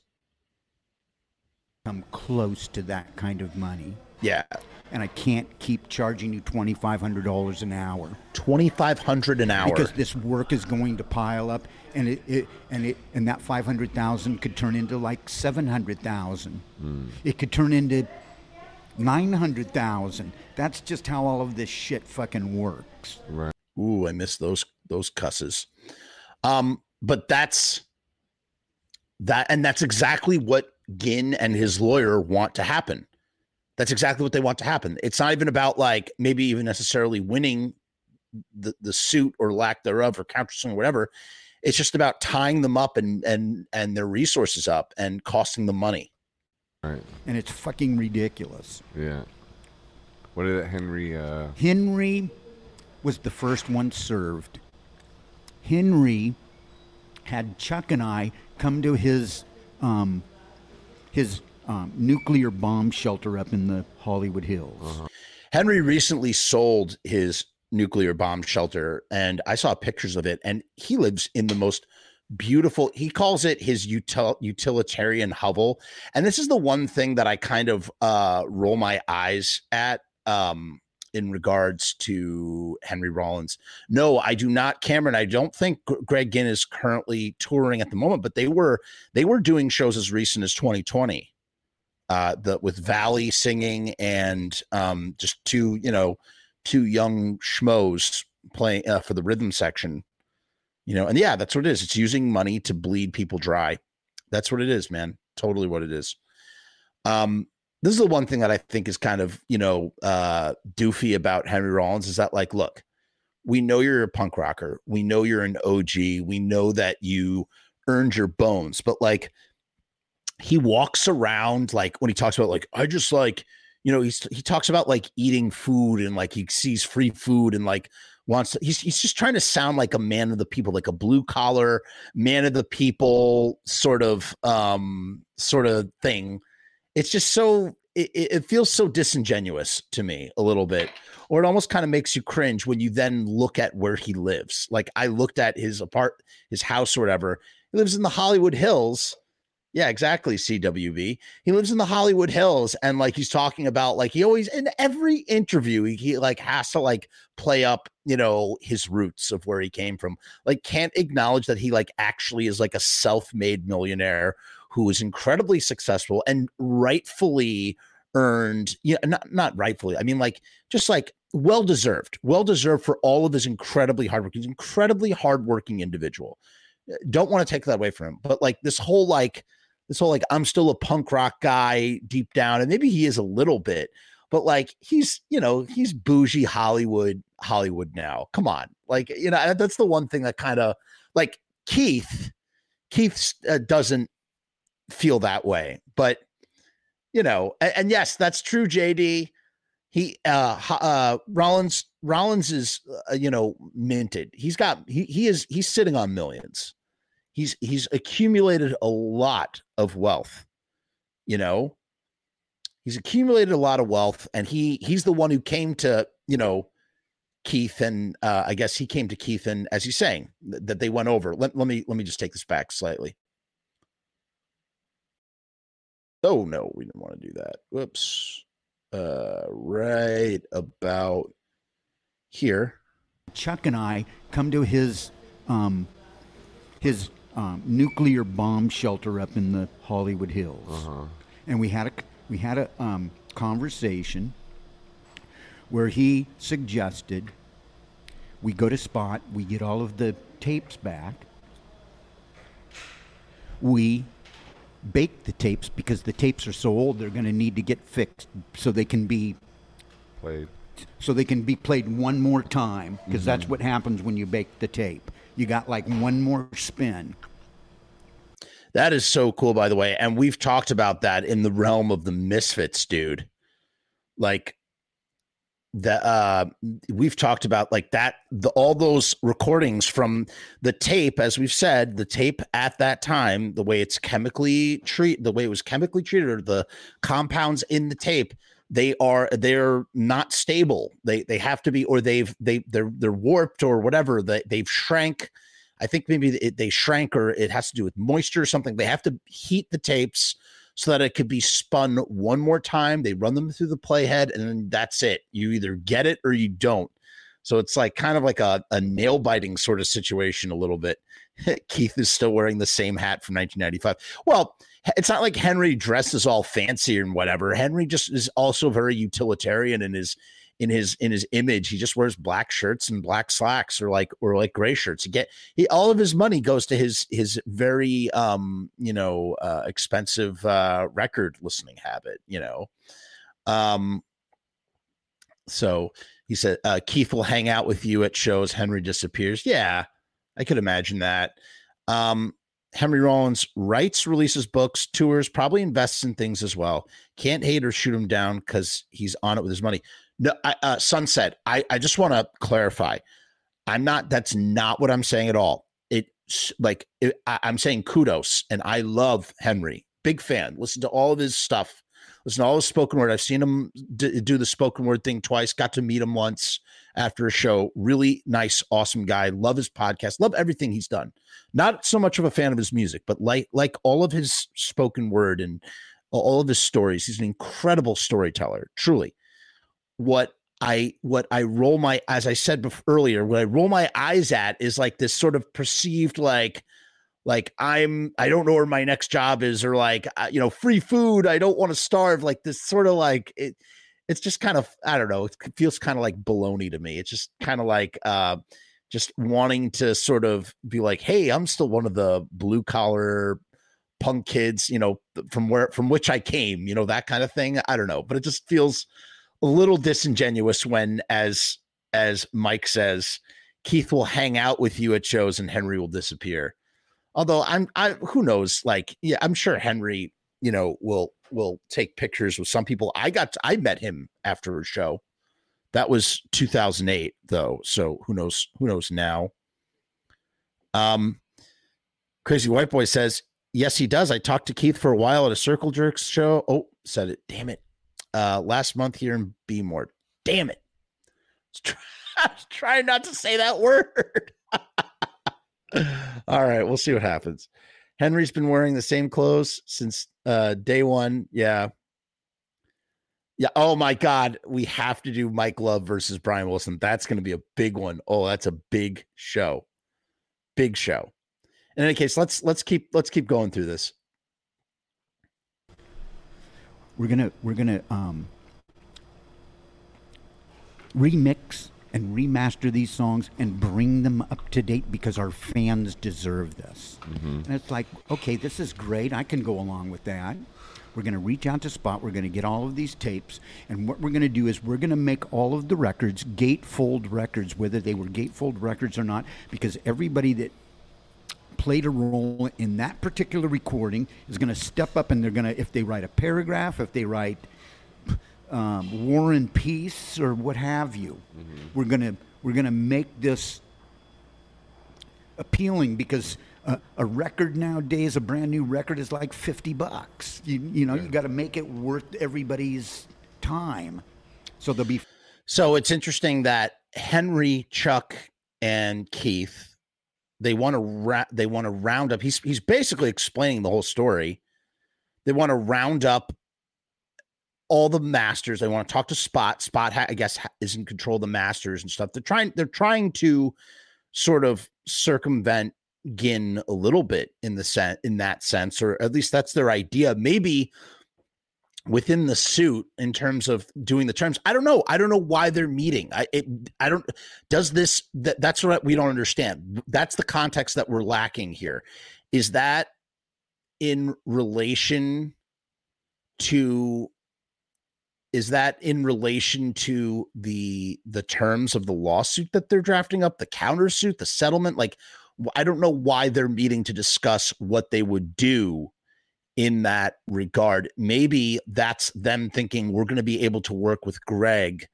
come close to that kind of money. Yeah. And I can't keep charging you $2,500 an hour. $2,500 an hour. Because this work is going to pile up, and it and that $500,000 could turn into like $700,000. It could turn into $900,000. That's just how all of this shit fucking works. Right. Ooh, I miss those cusses. But that's that, and that's exactly what Ginn and his lawyer want to happen. That's exactly what they want to happen. It's not even about, like, maybe even necessarily winning the suit or lack thereof or countersuing or whatever. It's just about tying them up and their resources up and costing them money. Right. And it's fucking ridiculous. Yeah. What did Henry? Henry was the first one served. Henry had Chuck and I come to his nuclear bomb shelter up in the Hollywood Hills. Uh-huh. Henry recently sold his nuclear bomb shelter, and I saw pictures of it, and he lives in the most beautiful, he calls it his utilitarian hovel. And this is the one thing that I kind of roll my eyes at. in regards to Henry Rollins. No, I do not, Cameron. I don't think Greg Ginn is currently touring at the moment, but they were doing shows as recent as 2020, with Valley singing and just two young schmoes playing for the rhythm section, and yeah, that's what it is. It's using money to bleed people dry. That's what it is, man. Totally what it is. This is the one thing that I think is kind of, doofy about Henry Rollins is that, like, look, we know you're a punk rocker. We know you're an OG. We know that you earned your bones, but like he walks around, like when he talks about, like, I just like, he talks about like eating food and like he sees free food and like wants to, he's just trying to sound like a man of the people, like a blue collar man of the people sort of thing. It's just so it feels so disingenuous to me a little bit, or it almost kind of makes you cringe when you then look at where he lives. Like I looked at his house or whatever. He lives in the Hollywood Hills. Yeah, exactly. CWB. He lives in the Hollywood Hills. And like, he's talking about like, he always in every interview, he like has to like play up, his roots of where he came from, like can't acknowledge that he like actually is like a self-made millionaire who is incredibly successful and rightfully earned. Yeah, not rightfully. I mean, like, just like well-deserved for all of his incredibly hard work. He's an incredibly hardworking individual. Don't want to take that away from him, but like this whole, I'm still a punk rock guy deep down. And maybe he is a little bit, but like, he's bougie Hollywood now. Come on. Like, that's the one thing that kind of like Keith doesn't feel that way, but and yes, that's true. JD, Rollins is, minted. He's sitting on millions. He's accumulated a lot of wealth, and he's the one who came to, Keith. And, I guess he came to Keith, and as he's saying that they went over, let me just take this back slightly. Oh no, we didn't want to do that. Whoops. Right about here. Chuck and I come to his nuclear bomb shelter up in the Hollywood Hills. Uh-huh. And we had a conversation where he suggested we go to Spot, we get all of the tapes back. We bake the tapes because the tapes are so old they're going to need to get fixed so they can be played one more time, because that's what happens when you bake the tape. You got like one more spin. That is so cool, by the way, and we've talked about that in the realm of the Misfits, dude. Like the we've talked about like that, all those recordings from the tape, as we've said, the tape at that time, the way it was chemically treated, or the compounds in the tape, they're not stable. They have to be, or they're warped or whatever. They've shrank. I think maybe they shrank, or it has to do with moisture or something. They have to heat the tapes so that it could be spun one more time. They run them through the playhead, and then that's it. You either get it or you don't. So it's like kind of like a nail biting sort of situation a little bit. Keith is still wearing the same hat from 1995. Well, it's not like Henry dresses all fancy and whatever. Henry just is also very utilitarian in his image. He just wears black shirts and black slacks, or like gray shirts. All of his money goes to his very expensive record listening habit, so he said Keith will hang out with you at shows. Henry disappears. Yeah, I could imagine that. Henry Rollins writes, releases books, tours, probably invests in things as well. Can't hate or shoot him down because he's on it with his money. No, Sunset, I just want to clarify. That's not what I'm saying at all. I'm saying kudos, and I love Henry. Big fan. Listen to all of his stuff. Listen to all his spoken word. I've seen him do the spoken word thing twice. Got to meet him once after a show. Really nice, awesome guy. Love his podcast. Love everything he's done. Not so much of a fan of his music, but like all of his spoken word and all of his stories. He's an incredible storyteller, truly. What what I roll my eyes at is like this sort of perceived, like I don't know where my next job is, or like, you know, free food, I don't want to starve, like this sort of like, it's just kind of, I don't know. It feels kind of like baloney to me. It's just kind of like, just wanting to sort of be like, hey, I'm still one of the blue collar punk kids, you know, from which I came, you know, that kind of thing. I don't know, but it just feels a little disingenuous when, as Mike says, Keith will hang out with you at shows and Henry will disappear. Although who knows? Like, yeah, I'm sure Henry, you know, will take pictures with some people. I met him after a show. That was 2008 though. So who knows now? Crazy White Boy says, yes, he does. I talked to Keith for a while at a Circle Jerks show. Oh, said it. Damn it. Last month here in Beemore. Damn it. I was trying not to say that word. All right. We'll see what happens. Henry's been wearing the same clothes since day one. Yeah. Yeah. Oh my God. We have to do Mike Love versus Brian Wilson. That's going to be a big one. Oh, that's a big show. Big show. In any case, let's keep going through this. We're gonna remix and remaster these songs and bring them up to date because our fans deserve this. Mm-hmm. And it's like, okay, this is great. I can go along with that. We're gonna reach out to Spot. We're gonna get all of these tapes, and what we're gonna do is we're gonna make all of the records gatefold records, whether they were gatefold records or not, because everybody that played a role in that particular recording is going to step up, and they're going to, if they write a paragraph, if they write War and Peace or what have you, mm-hmm. we're going to make this appealing, because a record nowadays, a brand new record is like $50. You know. You got to make it worth everybody's time. So there'll be. So it's interesting that Henry, Chuck, and Keith, They want to round up. He's basically explaining the whole story. They want to round up all the masters. They want to talk to Spot. Spot, I guess, is in control of the masters and stuff. They're trying to sort of circumvent Ginn a little bit in that sense, or at least that's their idea. Maybe within the suit in terms of doing the terms. I don't know why they're meeting. That's what we don't understand. That's the context that we're lacking here. Is that in relation to the terms of the lawsuit that they're drafting up, the countersuit, the settlement? Like, I don't know why they're meeting to discuss what they would do in that regard. Maybe that's them thinking we're going to be able to work with Greg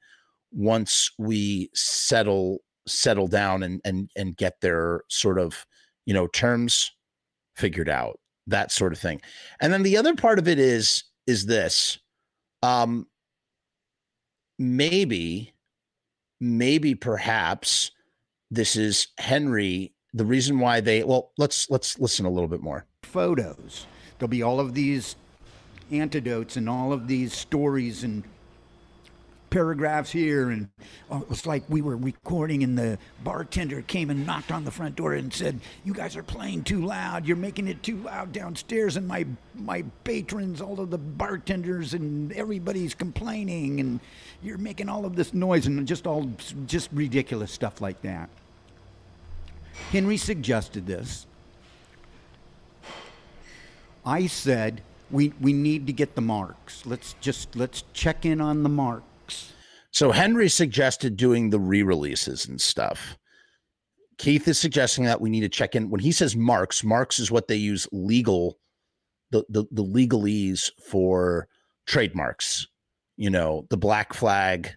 once we settle down and get their sort of, you know, terms figured out, that sort of thing. And then the other part of it is this, perhaps this is Henry. The reason why let's listen a little bit more. Photos. There'll be all of these anecdotes and all of these stories and paragraphs here. And it was like we were recording and the bartender came and knocked on the front door and said, you guys are playing too loud. You're making it too loud downstairs. And my patrons, all of the bartenders and everybody's complaining. And you're making all of this noise, and just ridiculous stuff like that. Henry suggested this. I said, we need to get the marks. Let's check in on the marks. So Henry suggested doing the re-releases and stuff. Keith is suggesting that we need to check in. When he says marks is what they use legal, the legalese for trademarks. You know, the Black Flag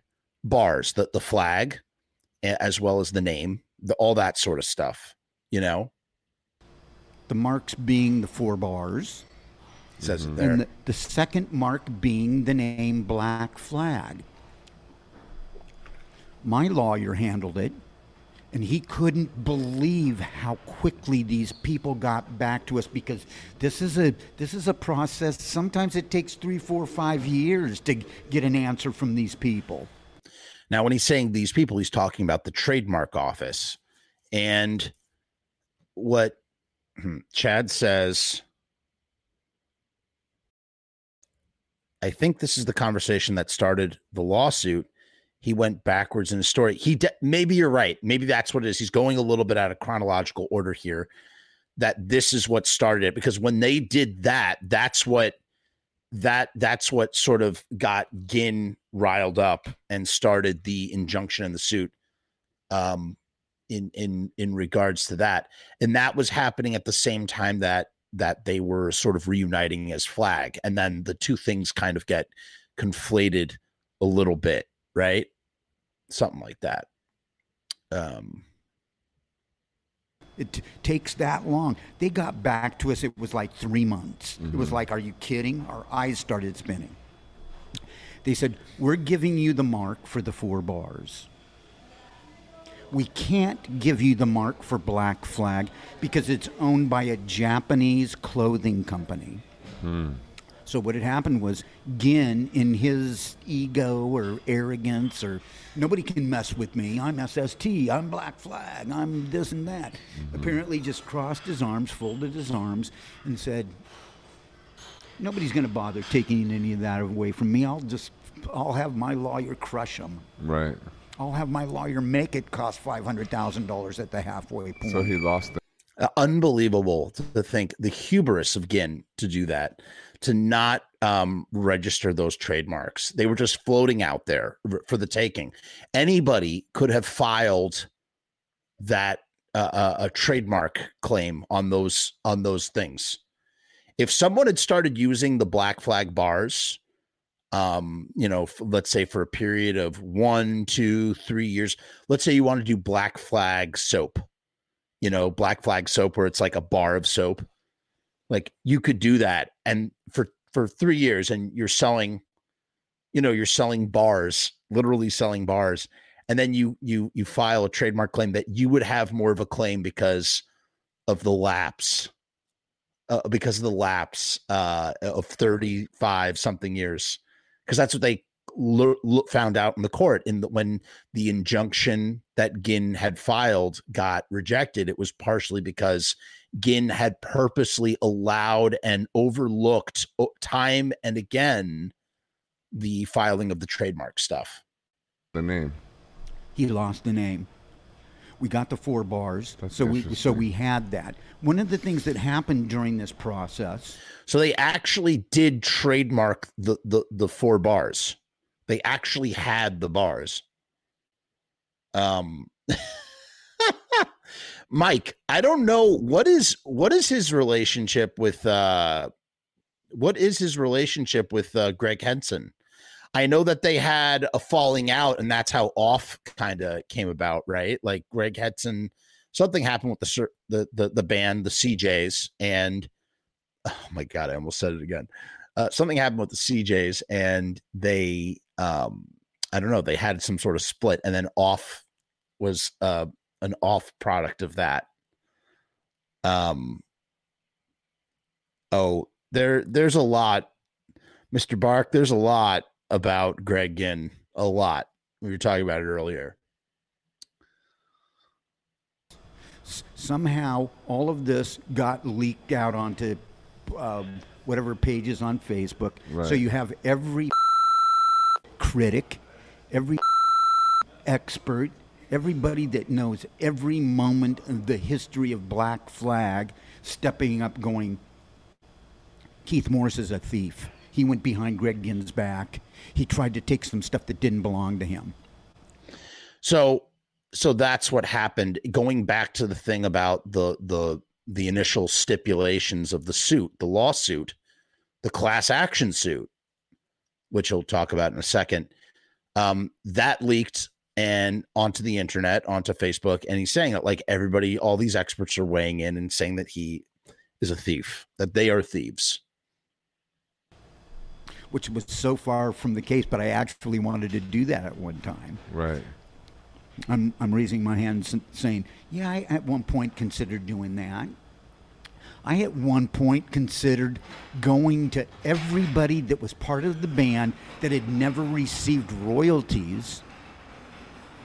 bars, the flag, as well as the name, all that sort of stuff, you know. The marks being the four bars, it says it there. And the second mark being the name Black Flag. My lawyer handled it, and he couldn't believe how quickly these people got back to us, because this is a process. Sometimes it takes 3, 4, 5 years to get an answer from these people. Now, when he's saying these people, he's talking about the trademark office. And what Chad says, I think this is the conversation that started the lawsuit. He went backwards in his story. Maybe you're right. Maybe that's what it is. He's going a little bit out of chronological order here, that this is what started it. Because when they did that, that's what sort of got Ginn riled up and started the injunction in the suit in regards to that. And that was happening at the same time that they were sort of reuniting as Flag. And then the two things kind of get conflated a little bit, right? Something like that. It takes that long. They got back to us. It was like 3 months. Mm-hmm. It was like, are you kidding? Our eyes started spinning. They said, we're giving you the mark for the 4 bars. We can't give you the mark for Black Flag because it's owned by a Japanese clothing company. Hmm. So what had happened was Ginn, in his ego or arrogance, or nobody can mess with me, I'm SST, I'm Black Flag, I'm this and that, apparently just crossed his arms, folded his arms, and said, nobody's going to bother taking any of that away from me. I'll have my lawyer crush them. Right. I'll have my lawyer make it cost $500,000 at the halfway point. So he lost that. Unbelievable to think the hubris of Ginn to do that, to not register those trademarks. They were just floating out there for the taking. Anybody could have filed that a trademark claim on those things. If someone had started using the Black Flag bars, let's say for a period of 1, 2, 3 years, let's say you want to do Black Flag soap, Black Flag soap, where it's like a bar of soap, like you could do that. And for 3 years, and you're selling, you're selling bars, literally selling bars. And then you file a trademark claim that you would have more of a claim because of the lapse. Of 35 something years, because that's what they found out in the court. When the injunction that Ginn had filed got rejected, it was partially because Ginn had purposely allowed and overlooked time and again the filing of the trademark stuff. The name. He lost the name. We got the 4 bars, so we had that. One of the things that happened during this process. So they actually did trademark the 4 bars. They actually had the bars. Mike, I don't know what is his relationship with Greg Henson. I know that they had a falling out, and that's how Off kind of came about, right? Like Greg Henson, something happened with the band, the CJs, and oh my God, I almost said it again. Something happened with the CJs, and they, I don't know, they had some sort of split, and then Off was an Off product of that. Oh, there's a lot, Mr. Bark. There's a lot about Greg Ginn, a lot. We were talking about it earlier. Somehow all of this got leaked out onto whatever pages on Facebook. Right. So you have every critic, every expert, everybody that knows every moment of the history of Black Flag stepping up going, Keith Morris is a thief. He went behind Greg Ginn's back. He tried to take some stuff that didn't belong to him. So that's what happened. Going back to the thing about the initial stipulations of the suit, the lawsuit, the class action suit, which we'll talk about in a second, that leaked and onto the internet, onto Facebook. And he's saying that like everybody, all these experts are weighing in and saying that he is a thief, that they are thieves. Which was so far from the case, but I actually wanted to do that at one time. Right. I'm raising my hand saying, yeah, I at one point considered doing that. I at one point considered going to everybody that was part of the band that had never received royalties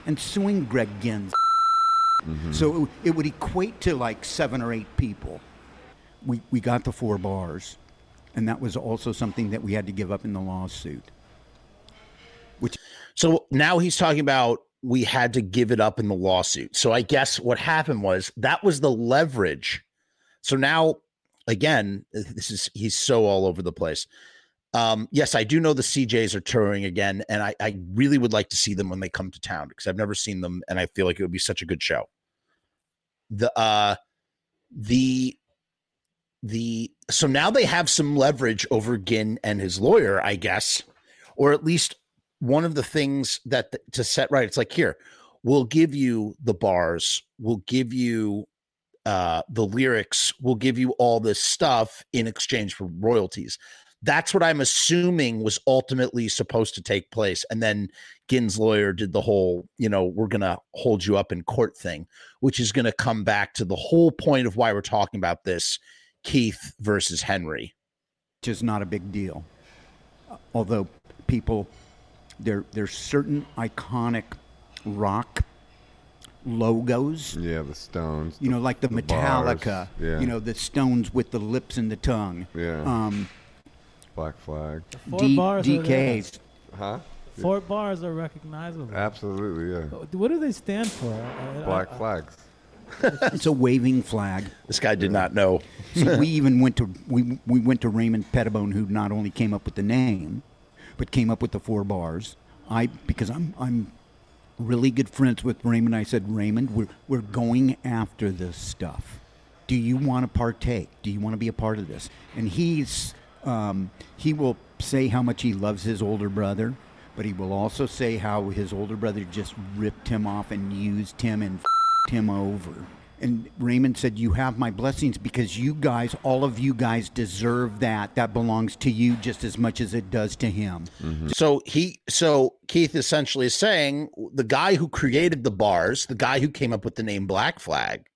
and suing Greg Ginn's. Mm-hmm. So it would equate to like 7 or 8 people. We got the 4 bars, and that was also something that we had to give up in the lawsuit. Which, so now he's talking about we had to give it up in the lawsuit. So I guess what happened was that was the leverage. So now, again, this is, he's so all over the place. Yes, I do know the CJs are touring again, and I really would like to see them when they come to town because I've never seen them, and I feel like it would be such a good show. So now they have some leverage over Ginn and his lawyer, I guess, or at least one of the things that to set right. It's like, here, we'll give you the bars, we'll give you the lyrics, we'll give you all this stuff in exchange for royalties. That's what I'm assuming was ultimately supposed to take place. And then Ginn's lawyer did the whole, you know, we're going to hold you up in court thing, which is going to come back to the whole point of why we're talking about this, Keith versus Henry. Which is not a big deal. Although people, there's certain iconic rock logos. Yeah, the Stones. You know, like the Metallica, yeah. You know, the Stones with the lips and the tongue. Yeah. Black Flag. DKs. Huh? 4 bars are recognizable. Absolutely, yeah. What do they stand for? Black flags. It's a waving flag. This guy did not know. See, we went to Raymond Pettibon, who not only came up with the name, but came up with the 4 bars. Because I'm really good friends with Raymond. I said, Raymond, we're going after this stuff. Do you want to partake? Do you want to be a part of this? And he's he will say how much he loves his older brother, but he will also say how his older brother just ripped him off and used him and f***ed him over. And Raymond said, you have my blessings because you guys, all of you guys deserve that. That belongs to you just as much as it does to him. Mm-hmm. So Keith essentially is saying the guy who created the bars, the guy who came up with the name Black Flag,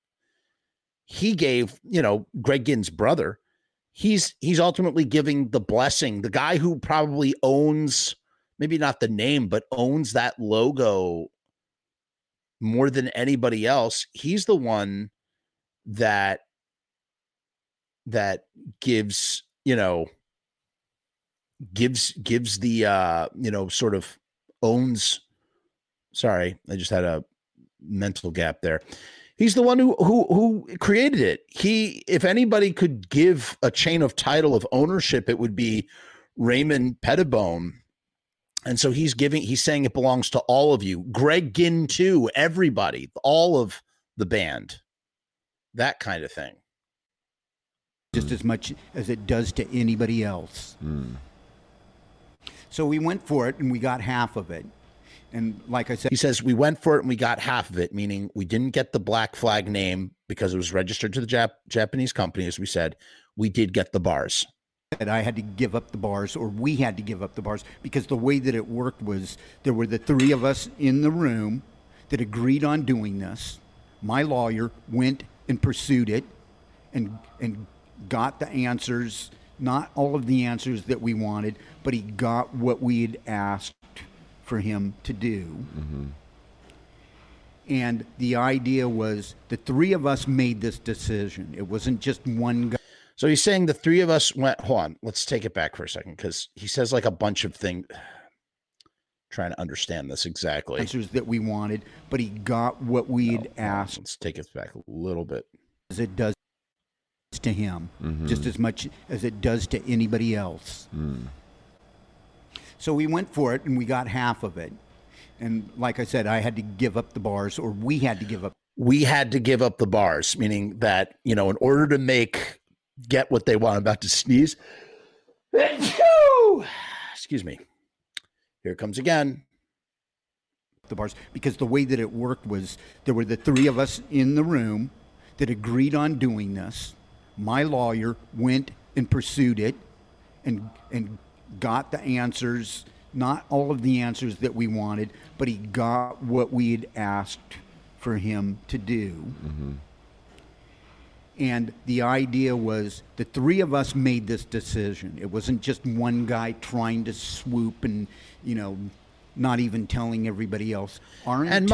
he gave, you know, Greg Ginn's brother, He's ultimately giving the blessing. The guy who probably owns, maybe not the name, but owns that logo more than anybody else. He's the one that gives, you know, gives the you know, sort of owns. Sorry, I just had a mental gap there. He's the one who created it. He, if anybody could give a chain of title of ownership, it would be Raymond Pettibon. And so he's saying it belongs to all of you. Greg Ginn too, everybody, all of the band, that kind of thing. Just as much as it does to anybody else. Mm. So we went for it and we got half of it. And like I said, he says, we went for it and we got half of it, meaning we didn't get the Black Flag name because it was registered to the Japanese company. As we said, we did get the bars. And I had to give up the bars, or we had to give up the bars, because the way that it worked was there were the 3 of us in the room that agreed on doing this. My lawyer went and pursued it and got the answers, not all of the answers that we wanted, but he got what we had asked for him to do. Mm-hmm. And the idea was the 3 of us made this decision. It wasn't just one guy. So he's saying the 3 of us went, hold on, let's take it back for a second, because he says like a bunch of things. Trying to understand this exactly. Answers that we wanted, but he got what we had asked. Let's take it back a little bit. As it does to him, mm-hmm. just as much as it does to anybody else. Mm. So we went for it and we got half of it. And like I said, I had to give up the bars, or we had to give up. We had to give up the bars, meaning that, you know, in order to get what they want, I'm about to sneeze. Excuse me. Here it comes again. The bars, because the way that it worked was there were the 3 of us in the room that agreed on doing this. My lawyer went and pursued it and got the answers, not all of the answers that we wanted, but he got what we had asked for him to do. Mm-hmm. And the idea was the 3 of us made this decision. It wasn't just one guy trying to swoop and, you know, not even telling everybody else. And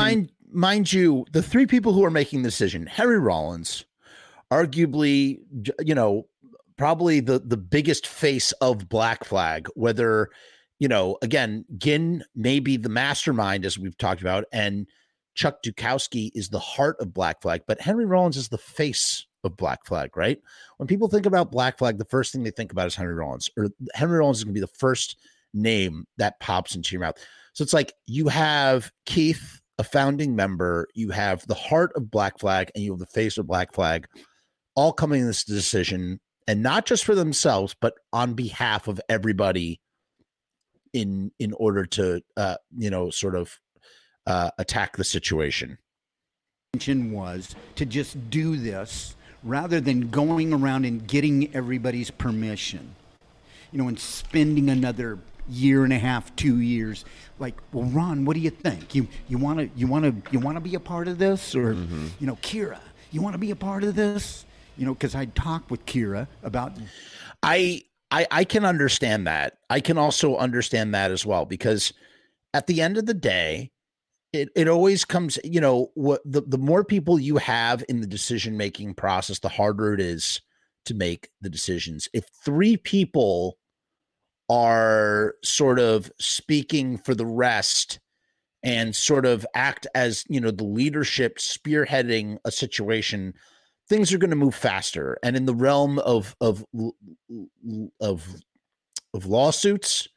mind you, the three people who are making the decision, Henry Rollins, arguably, you know, probably the biggest face of Black Flag, whether, you know, again, Ginn may be the mastermind, as we've talked about, and Chuck Dukowski is the heart of Black Flag, but Henry Rollins is the face of Black Flag, right? When people think about Black Flag, the first thing they think about is Henry Rollins, or Henry Rollins is going to be the first name that pops into your mouth. So it's like you have Keith, a founding member, you have the heart of Black Flag, and you have the face of Black Flag, all coming to this decision, and not just for themselves, but on behalf of everybody in order to, you know, sort of attack the situation. Intention was to just do this rather than going around and getting everybody's permission, you know, and spending another year and a half, 2 years, like, well, Ron, what do you think? You want to be a part of this? Or, you know, Kira, you want to be a part of this? You know, because I talked with Kira about. I can understand that. I can also understand that as well, because at the end of the day, it always comes, you know, what the more people you have in the decision-making process, the harder it is to make the decisions. If three people are sort of speaking for the rest and sort of act as, you know, the leadership spearheading a situation, things are going to move faster. And in the realm of lawsuits,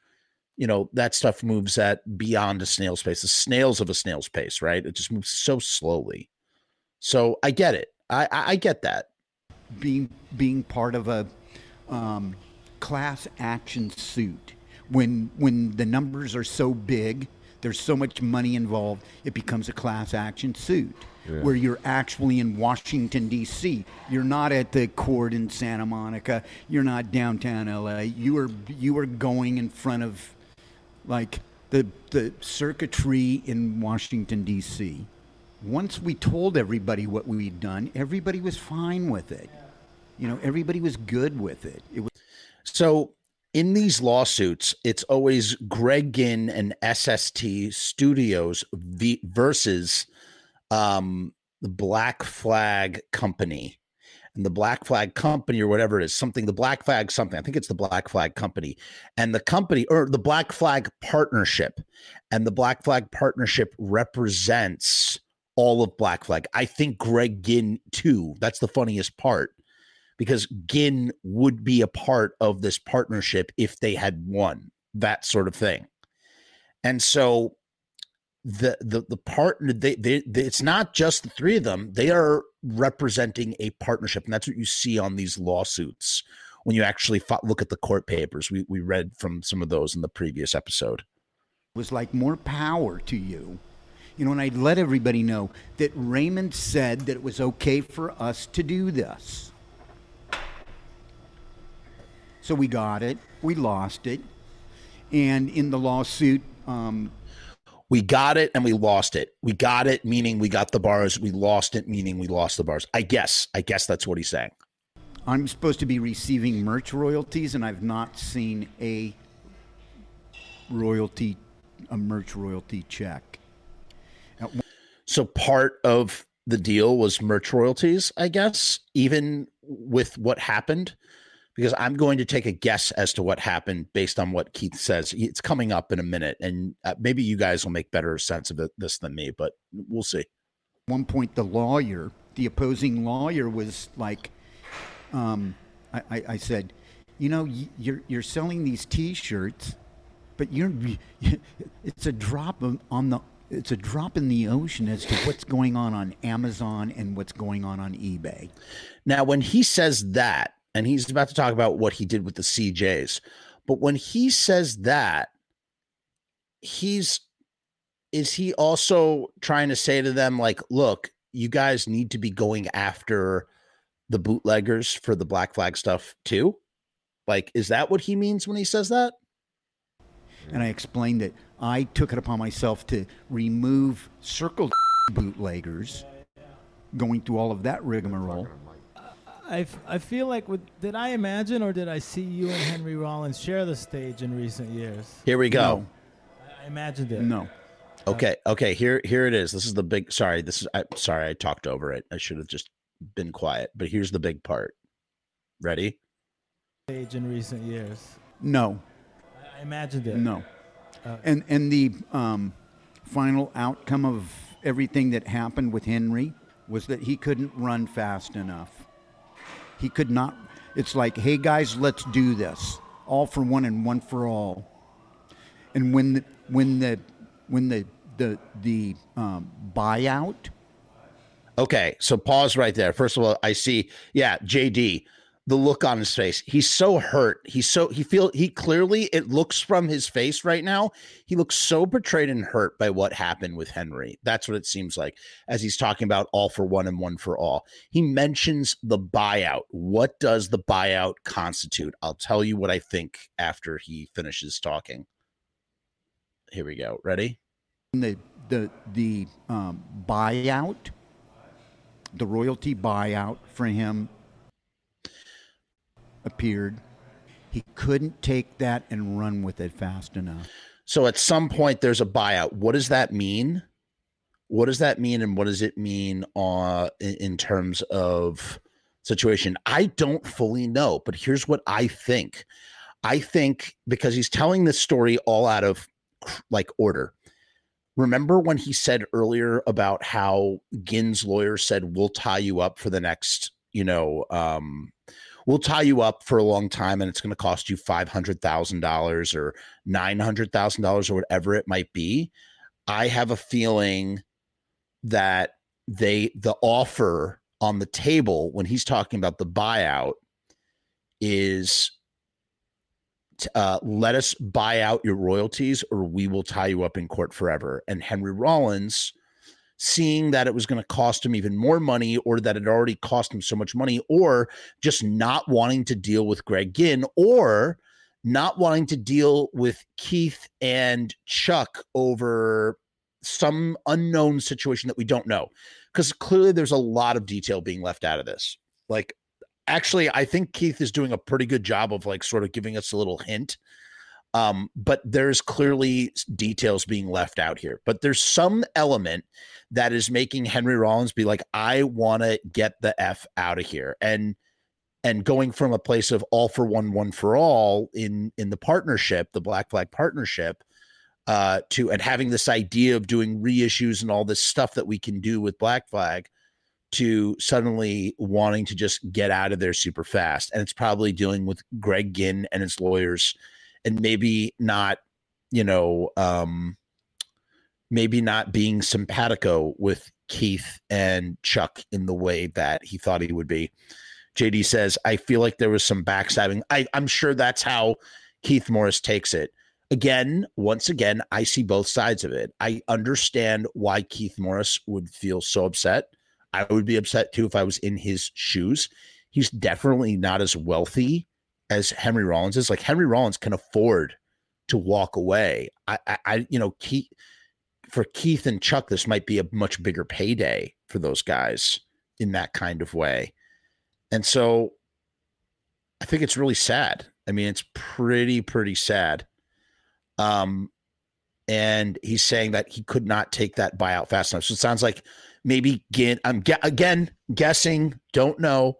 you know, that stuff moves at beyond a snail's pace, the snails of a snail's pace, right? It just moves so slowly. So I get it. I get that. Being part of a class action suit, when the numbers are so big, there's so much money involved, it becomes a class action suit. Yeah. Where you're actually in Washington, D.C. You're not at the court in Santa Monica. You're not downtown L.A. You are going in front of, like, the circuitry in Washington, D.C. Once we told everybody what we'd done, everybody was fine with it. You know, everybody was good with it. So in these lawsuits, it's always Greg Ginn and SST Studios versus the Black Flag Company, and the Black Flag Company, or whatever it is, I think it's the Black Flag Company, and the company, or the Black Flag Partnership, and the Black Flag Partnership represents all of Black Flag. I think Greg Ginn too. That's the funniest part, because Ginn would be a part of this partnership if they had won, that sort of thing. And so the partner, they it's not just the three of them, they are representing a partnership. And that's what you see on these lawsuits when you actually look at the court papers. We read from some of those in the previous episode. It was like more power to you, you know, and I'd let everybody know that Raymond said that it was okay for us to do this. So we got it, we lost it. And in the lawsuit, we got it and we lost it. We got it, meaning we got the bars. We lost it, meaning we lost the bars. I guess that's what he's saying. I'm supposed to be receiving merch royalties, and I've not seen a merch royalty check. So part of the deal was merch royalties, I guess, even with what happened, because I'm going to take a guess as to what happened based on what Keith says. It's coming up in a minute, and maybe you guys will make better sense of this than me, but we'll see. At one point, the opposing lawyer was like, I said, you know, you're selling these T-shirts, but it's a drop in the ocean as to what's going on Amazon and what's going on eBay. Now, when he says that, and he's about to talk about what he did with the CJs. But when he says that, is he also trying to say to them, like, look, you guys need to be going after the bootleggers for the Black Flag stuff too? Like, is that what he means when he says that? And I explained that I took it upon myself to remove circled bootleggers, going through all of that rigmarole. I feel like, did I imagine or did I see you and Henry Rollins share the stage in recent years? Here we go. No. I imagined it. No. Okay. Okay. Here it is. This is the big. Sorry. I'm sorry. I talked over it. I should have just been quiet. But here's the big part. Ready? Age in recent years. No. I imagined it. No. And the final outcome of everything that happened with Henry was that he couldn't run fast enough. He could not. It's like, hey guys, let's do this. All for one and one for all. And when the buyout. Okay, so pause right there. First of all, I see, yeah, JD, the look on his face. He's so hurt. He clearly, it looks from his face right now, he looks so betrayed and hurt by what happened with Henry. That's what it seems like as he's talking about all for one and one for all. He mentions the buyout. What does the buyout constitute? I'll tell you what I think after he finishes talking. Here we go. Ready? The buyout, the royalty buyout for him appeared. He couldn't take that and run with it fast enough. So at some point there's a buyout. What does that mean? What does that mean? And what does it mean in terms of situation? I don't fully know, but here's what I think. I think because he's telling this story all out of like order. Remember when he said earlier about how Ginn's lawyer said, we'll tie you up for the next, we'll tie you up for a long time and it's going to cost you $500,000 or $900,000 or whatever it might be. I have a feeling that the offer on the table when he's talking about the buyout is, let us buy out your royalties or we will tie you up in court forever. And Henry Rollins, seeing that it was going to cost him even more money or that it already cost him so much money, or just not wanting to deal with Greg Ginn, or not wanting to deal with Keith and Chuck over some unknown situation that we don't know, because clearly there's a lot of detail being left out of this. Like, actually, I think Keith is doing a pretty good job of like sort of giving us a little hint. But there's clearly details being left out here. But there's some element that is making Henry Rollins be like, I want to get the F out of here. And going from a place of all for one, one for all in the partnership, the Black Flag partnership, and having this idea of doing reissues and all this stuff that we can do with Black Flag, to suddenly wanting to just get out of there super fast. And it's probably dealing with Greg Ginn and his lawyers, and maybe not, maybe not being simpatico with Keith and Chuck in the way that he thought he would be. JD says, I feel like there was some backstabbing. I'm sure that's how Keith Morris takes it. Once again, I see both sides of it. I understand why Keith Morris would feel so upset. I would be upset too if I was in his shoes. He's definitely not as wealthy as Henry Rollins is. Like, Henry Rollins can afford to walk away. For Keith and Chuck, this might be a much bigger payday for those guys in that kind of way. And so I think it's really sad. I mean, it's pretty, pretty sad. And he's saying that he could not take that buyout fast enough. So it sounds like maybe Ginn, I'm guessing, don't know.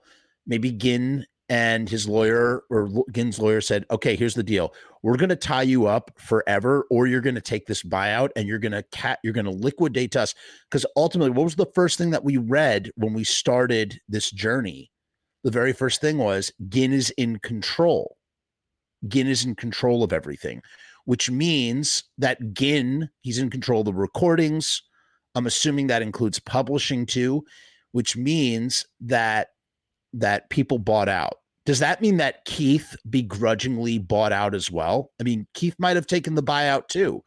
Maybe Ginn and his lawyer, or Ginn's lawyer, said, okay, here's the deal. We're going to tie you up forever, or you're going to take this buyout and you're going to liquidate us. Because ultimately, what was the first thing that we read when we started this journey? The very first thing was Ginn is in control. Ginn is in control of everything, which means that Ginn, he's in control of the recordings. I'm assuming that includes publishing too, which means that people bought out. Does that mean that Keith begrudgingly bought out as well? I mean, Keith might have taken the buyout too.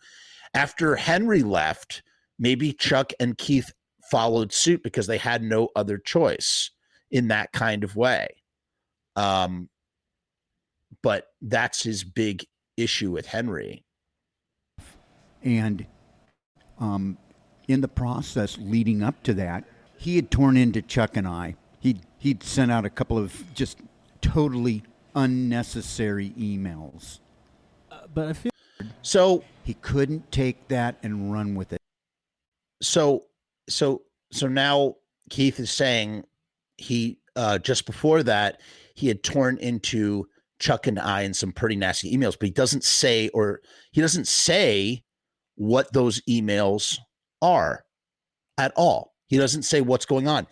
After Henry left, maybe Chuck and Keith followed suit because they had no other choice in that kind of way. But that's his big issue with Henry. And in the process leading up to that, he had torn into Chuck and I. He'd sent out a couple of just totally unnecessary emails. But I feel So he couldn't take that and run with it. So now Keith is saying he just before that he had torn into Chuck and I in some pretty nasty emails, but he doesn't say what those emails are at all. He doesn't say what's going on.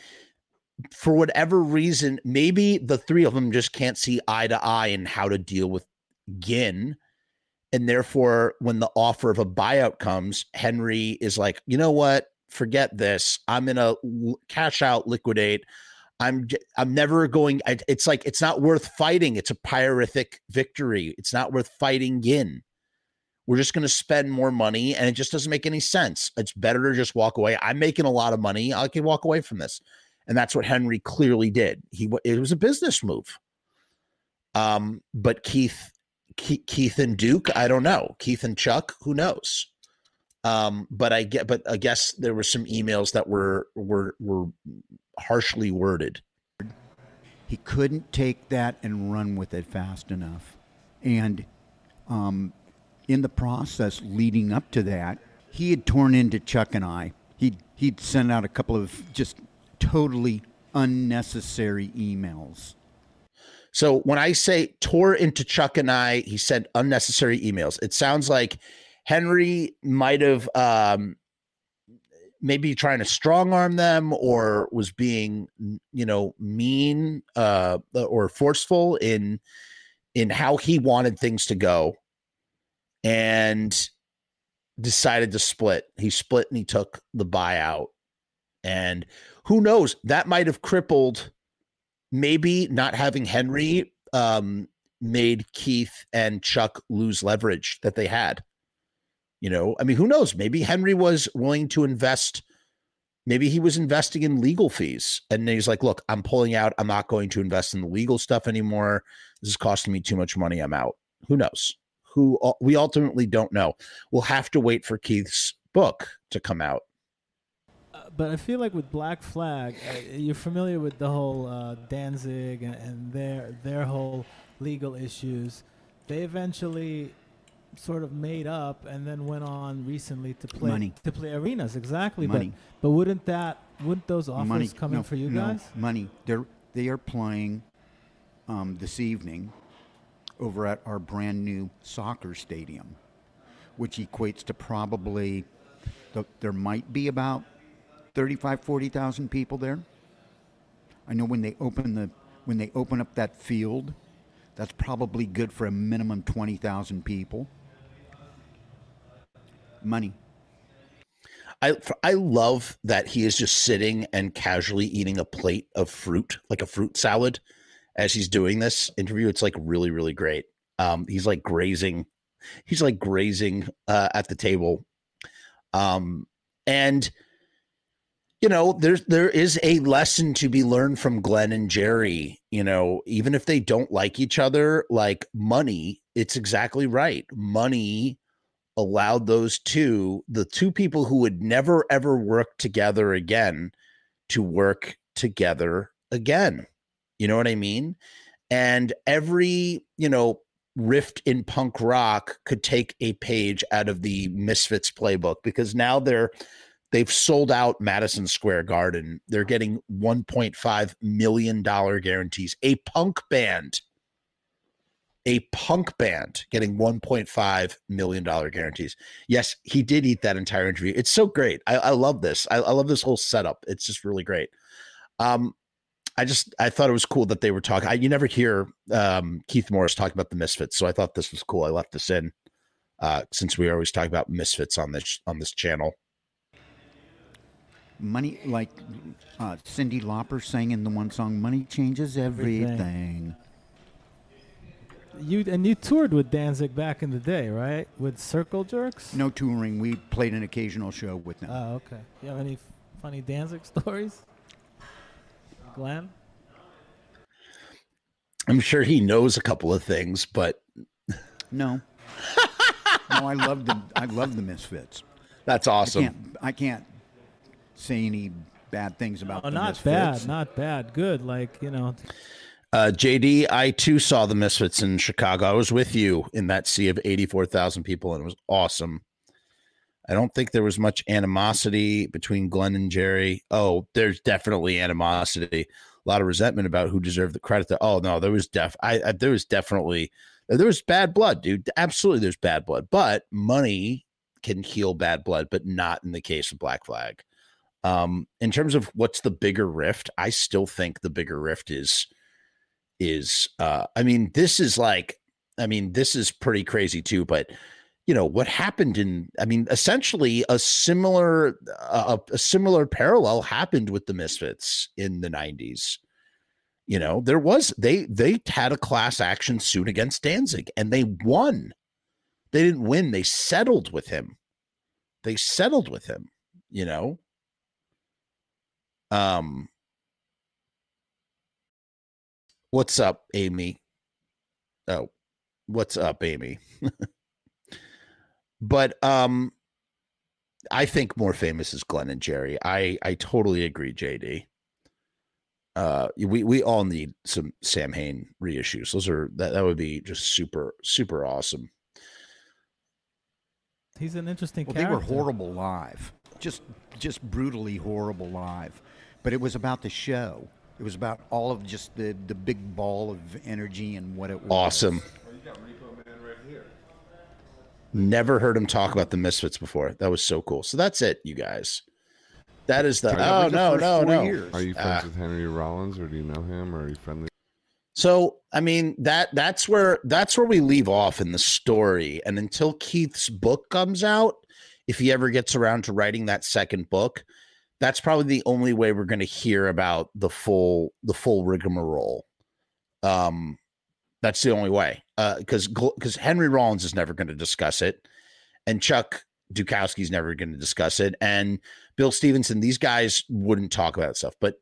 For whatever reason, maybe the three of them just can't see eye to eye in how to deal with Ginn. And therefore, when the offer of a buyout comes, Henry is like, you know what? Forget this. I'm going to cash out, liquidate. I'm never going. It's like, it's not worth fighting. It's a pyrrhic victory. It's not worth fighting Ginn. We're just going to spend more money, and it just doesn't make any sense. It's better to just walk away. I'm making a lot of money. I can walk away from this. And that's what Henry clearly did. It was a business move. But Keith and Duke, I don't know. Keith and Chuck, who knows? But I guess there were some emails that were harshly worded. He couldn't take that and run with it fast enough. And in the process leading up to that, he had torn into Chuck and I. He'd sent out a couple of just totally unnecessary emails. So when I say tore into Chuck and I, he sent unnecessary emails. It sounds like Henry might have maybe trying to strong arm them, or was being, mean or forceful in how he wanted things to go, and decided to split. He split and he took the buyout. And who knows, that might have crippled. Maybe not having Henry made Keith and Chuck lose leverage that they had. Who knows? Maybe Henry was willing to invest. Maybe he was investing in legal fees. And then he's like, look, I'm pulling out. I'm not going to invest in the legal stuff anymore. This is costing me too much money. I'm out. Who knows? We ultimately don't know. We'll have to wait for Keith's book to come out. But I feel like with Black Flag, you're familiar with the whole Danzig and their whole legal issues. They eventually sort of made up and then went on recently to play money. To play arenas. Exactly. Money. But wouldn't those offers money. Come in for you guys? Money. They are playing this evening over at our brand new soccer stadium, which equates to probably there might be about 35,000-40,000 people there. I know when they open up that field, that's probably good for a minimum 20,000 people. Money. I love that he is just sitting and casually eating a plate of fruit, like a fruit salad, as he's doing this interview. It's like really, really great. He's like grazing. He's like grazing at the table, and. There is a lesson to be learned from Glenn and Jerry, even if they don't like each other, like money, it's exactly right. Money allowed the two people who would never, ever work together again to work together again. You know what I mean? And every, rift in punk rock could take a page out of the Misfits playbook, because now They've sold out Madison Square Garden. They're getting $1.5 million guarantees. A punk band getting $1.5 million guarantees. Yes, he did eat that entire interview. It's so great. I love this. I love this whole setup. It's just really great. I thought it was cool that they were talking. You never hear Keith Morris talk about the Misfits, so I thought this was cool. I left this in since we always talk about Misfits on this channel. Money, like Cyndi Lauper sang in the one song, "Money Changes Everything." You toured with Danzig back in the day, right? With Circle Jerks? No touring. We played an occasional show with them. Oh, okay. You have any funny Danzig stories, Glenn? I'm sure he knows a couple of things, but no. No, I love the Misfits. That's awesome. I can't say any bad things about the Misfits. Not bad, good. Like JD, I too saw the Misfits in Chicago. I was with you in that sea of 84,000 people, and it was awesome. I don't think there was much animosity between Glenn and Jerry. Oh, there's definitely animosity. A lot of resentment about who deserved the credit. Oh no, there was definitely bad blood, dude. Absolutely, there's bad blood, but money can heal bad blood, but not in the case of Black Flag. In terms of what's the bigger rift, I still think the bigger rift is I mean, this is like, I mean, this is pretty crazy too, but you know what happened in, I mean, essentially a similar parallel happened with the Misfits in the 90s. You know, there was, they had a class action suit against Danzig and they won. They didn't win. They settled with him. You know, what's up, Amy? Oh, what's up, Amy? But I think more famous is Glenn and Jerry. I totally agree, JD. We all need some Sam Hain reissues. Those are that would be just super, super awesome. He's an interesting character. They were horrible live. Just brutally horrible live. But it was about the show. It was about all of just the big ball of energy and what it was. Awesome. Oh, you got Repo Man right here. Never heard him talk about the Misfits before. That was so cool. So that's it, you guys. That is the no. Years. Are you friends with Henry Rollins, or do you know him, or are you friendly? So I mean that's where we leave off in the story. And until Keith's book comes out, if he ever gets around to writing that second book, that's probably the only way we're going to hear about the full rigmarole. That's the only way, because Henry Rollins is never going to discuss it, and Chuck Dukowski is never going to discuss it, and Bill Stevenson, these guys wouldn't talk about stuff. But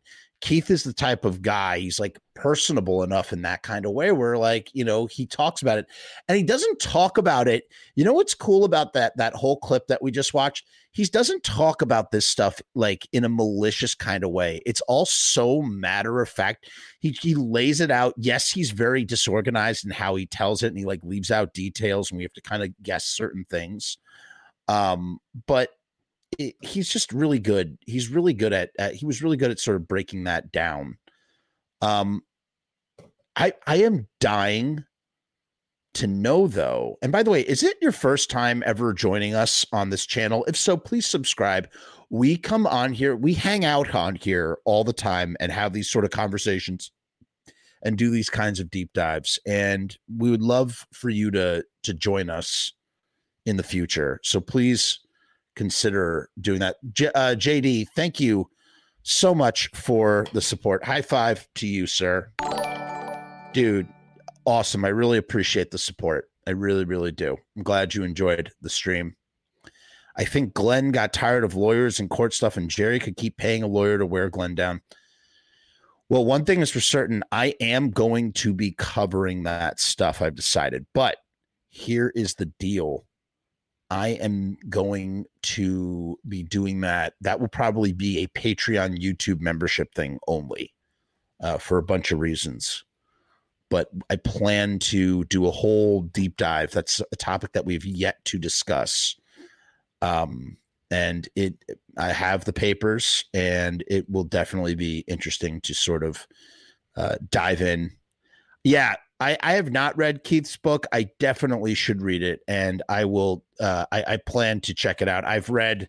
Keith is the type of guy, he's like personable enough in that kind of way where, like, you know, he talks about it, and he doesn't talk about it. You know what's cool about that whole clip that we just watched? He doesn't talk about this stuff like in a malicious kind of way. It's all so matter of fact. He lays it out. Yes, he's very disorganized in how he tells it, and he like leaves out details, and we have to kind of guess certain things. But he's just really good. He's really good at he was really good at sort of breaking that down. I am dying to know, though. And by the way, is it your first time ever joining us on this channel? If so, please subscribe. We come on here. We hang out on here all the time and have these sort of conversations and do these kinds of deep dives. And we would love for you to join us in the future. So please consider doing that. JD, thank you so much for the support. High five to you, sir. Dude, awesome. I really appreciate the support. I really, really do. I'm glad you enjoyed the stream. I think Glenn got tired of lawyers and court stuff, and Jerry could keep paying a lawyer to wear Glenn down. Well, one thing is for certain, I am going to be covering that stuff, I've decided. But here is the deal. I am going to be doing that. That will probably be a Patreon YouTube membership thing only, for a bunch of reasons. But I plan to do a whole deep dive. That's a topic that we've yet to discuss. I have the papers, and it will definitely be interesting to sort of dive in. Yeah. I have not read Keith's book. I definitely should read it, and I will. I plan to check it out. I've read,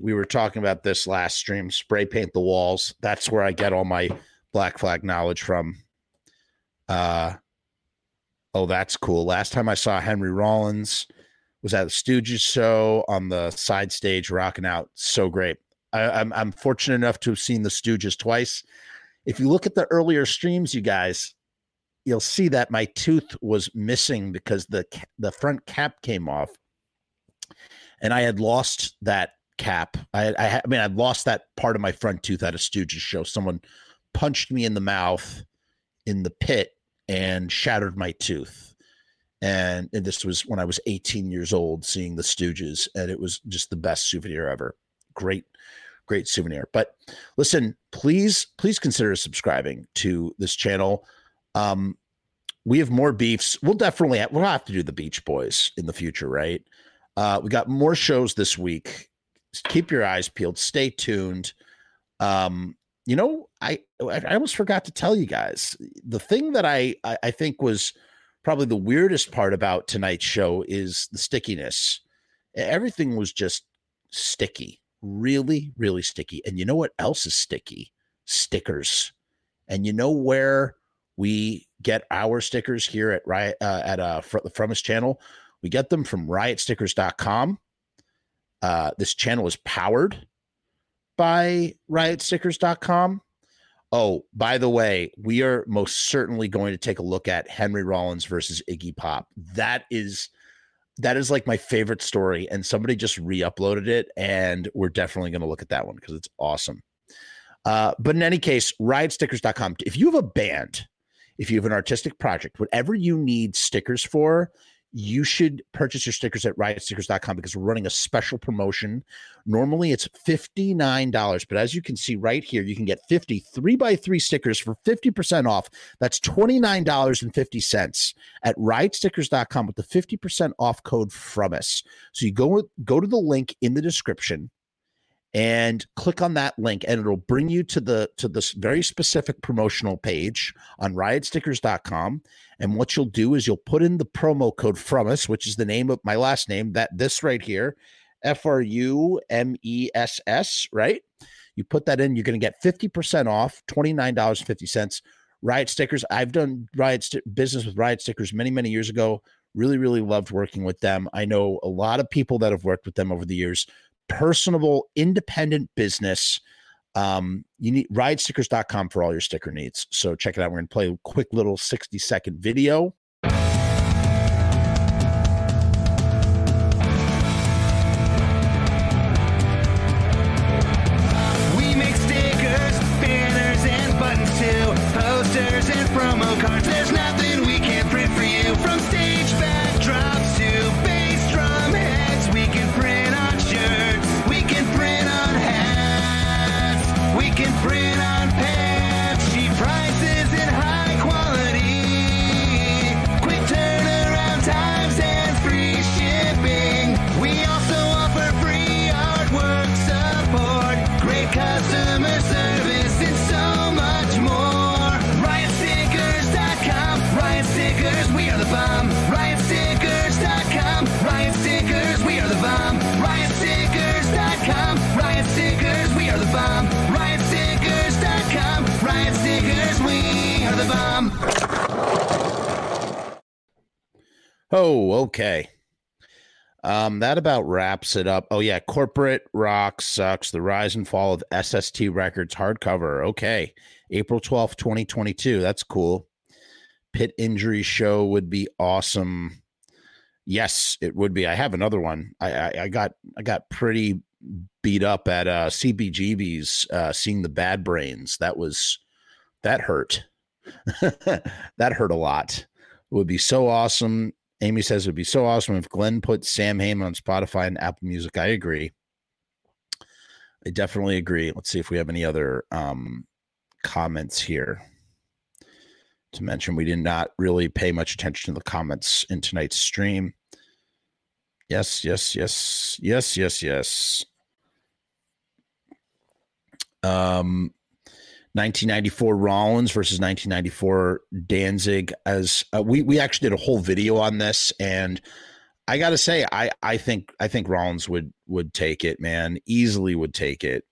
we were talking about this last stream, Spray Paint the Walls. That's where I get all my Black Flag knowledge from. Oh, that's cool. Last time I saw Henry Rollins was at the Stooges show on the side stage, rocking out. So great. I'm fortunate enough to have seen the Stooges twice. If you look at the earlier streams, you guys, you'll see that my tooth was missing because the front cap came off, and I had lost that cap. I lost that part of my front tooth at a Stooges show. Someone punched me in the mouth in the pit and shattered my tooth. And this was when I was 18 years old, seeing the Stooges, and it was just the best souvenir ever. Great, great souvenir. But listen, please consider subscribing to this channel. We have more beefs. We'll have to do the Beach Boys in the future, right? We got more shows this week. Keep your eyes peeled. Stay tuned. You know, I almost forgot to tell you guys the thing that I think was probably the weirdest part about tonight's show is the stickiness. Everything was just sticky, really, really sticky. And you know what else is sticky? Stickers. And you know where we get our stickers here at Riot from his channel? We get them from riotstickers.com. This channel is powered by riotstickers.com. Oh, by the way, we are most certainly going to take a look at Henry Rollins versus Iggy Pop. That is like my favorite story, and somebody just re-uploaded it, and we're definitely going to look at that one because it's awesome. But in any case, riotstickers.com. If you have a band, if you have an artistic project, whatever you need stickers for, you should purchase your stickers at riotstickers.com because we're running a special promotion. Normally it's $59, but as you can see right here, you can get 50 3x3 stickers for 50% off. That's $29.50 at riotstickers.com with the 50% off code from us. So you go to the link in the description and click on that link, and it'll bring you to this very specific promotional page on riotstickers.com. And what you'll do is you'll put in the promo code from us, which is the name of my last name, this right here, FRUMESS, right? You put that in, you're going to get 50% off, $29.50. Riot Stickers. I've done business with Riot Stickers many, many years ago. Really, really loved working with them. I know a lot of people that have worked with them over the years. Personable, independent business. You need riotstickers.com for all your sticker needs. So check it out. We're going to play a quick little 60-second video. We make stickers, banners, and buttons too, posters and promo cards. There's nothing we can't print for you, from stage backdrops to bass drum heads. We can print on shirts. We can print on pants, cheap prices and high quality, quick turnaround times and free shipping. We also offer free artwork support, great customer service, and so much more. Riotstickers.com, Riot Stickers, we are the bomb. Riotstickers.com, Riot Stickers, we are the bomb. Riotstickers.com, Riot Stickers, we are the bomb. Riot Stickers, we are the bomb. Oh, okay. That about wraps it up. Oh, yeah. Corporate Rock Sucks. The Rise and Fall of SST Records hardcover. Okay. April 12th, 2022. That's cool. Pit Injury Show would be awesome. Yes, it would be. I have another one. I got pretty beat up at CBGB's seeing the Bad Brains. That hurt. That hurt a lot. It would be so awesome. Amy says it would be so awesome if Glenn put Sam Hain on Spotify and Apple Music. I agree. I definitely agree. Let's see if we have any other comments here to mention. We did not really pay much attention to the comments in tonight's stream. Yes. 1994 Rollins versus 1994 Danzig. As we actually did a whole video on this, and I gotta say, I think Rollins would take it, man. Easily would take it.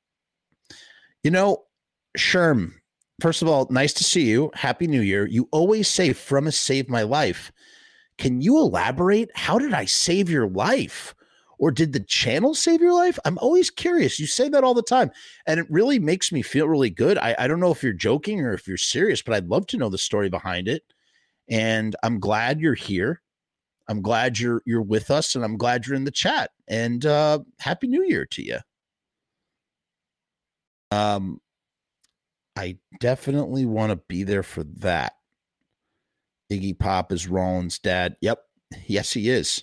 You know, Sherm, first of all, nice to see you. Happy New Year. You always say from a save my life. Can you elaborate? How did I save your life? Or did the channel save your life? I'm always curious. You say that all the time, and it really makes me feel really good. I don't know if you're joking or if you're serious, but I'd love to know the story behind it. And I'm glad you're here. I'm glad you're with us, and I'm glad you're in the chat. And Happy New Year to you. I definitely want to be there for that. Iggy Pop is Rollins' dad. Yep. Yes, he is.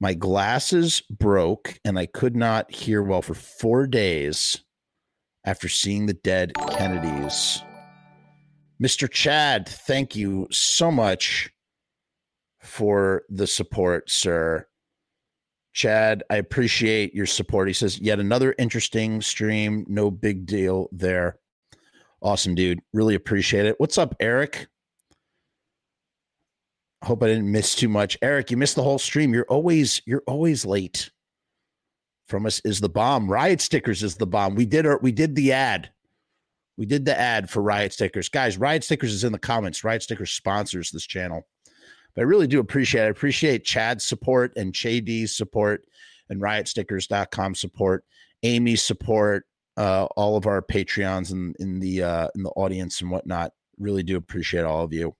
My glasses broke and I could not hear well for 4 days after seeing the dead Kennedys. Mr. Chad, thank you so much for the support, sir. Chad, I appreciate your support. He says, yet another interesting stream. No big deal there. Awesome, dude. Really appreciate it. What's up, Eric? Hope I didn't miss too much. Eric, you missed the whole stream. You're always late. From us is the bomb. Riot Stickers is the bomb. We did the ad. We did the ad for Riot Stickers. Guys, Riot Stickers is in the comments. Riot Stickers sponsors this channel. But I really do appreciate it. I appreciate Chad's support and Chad's support and riotstickers.com support, Amy's support, all of our Patreons in the audience and whatnot. Really do appreciate all of you.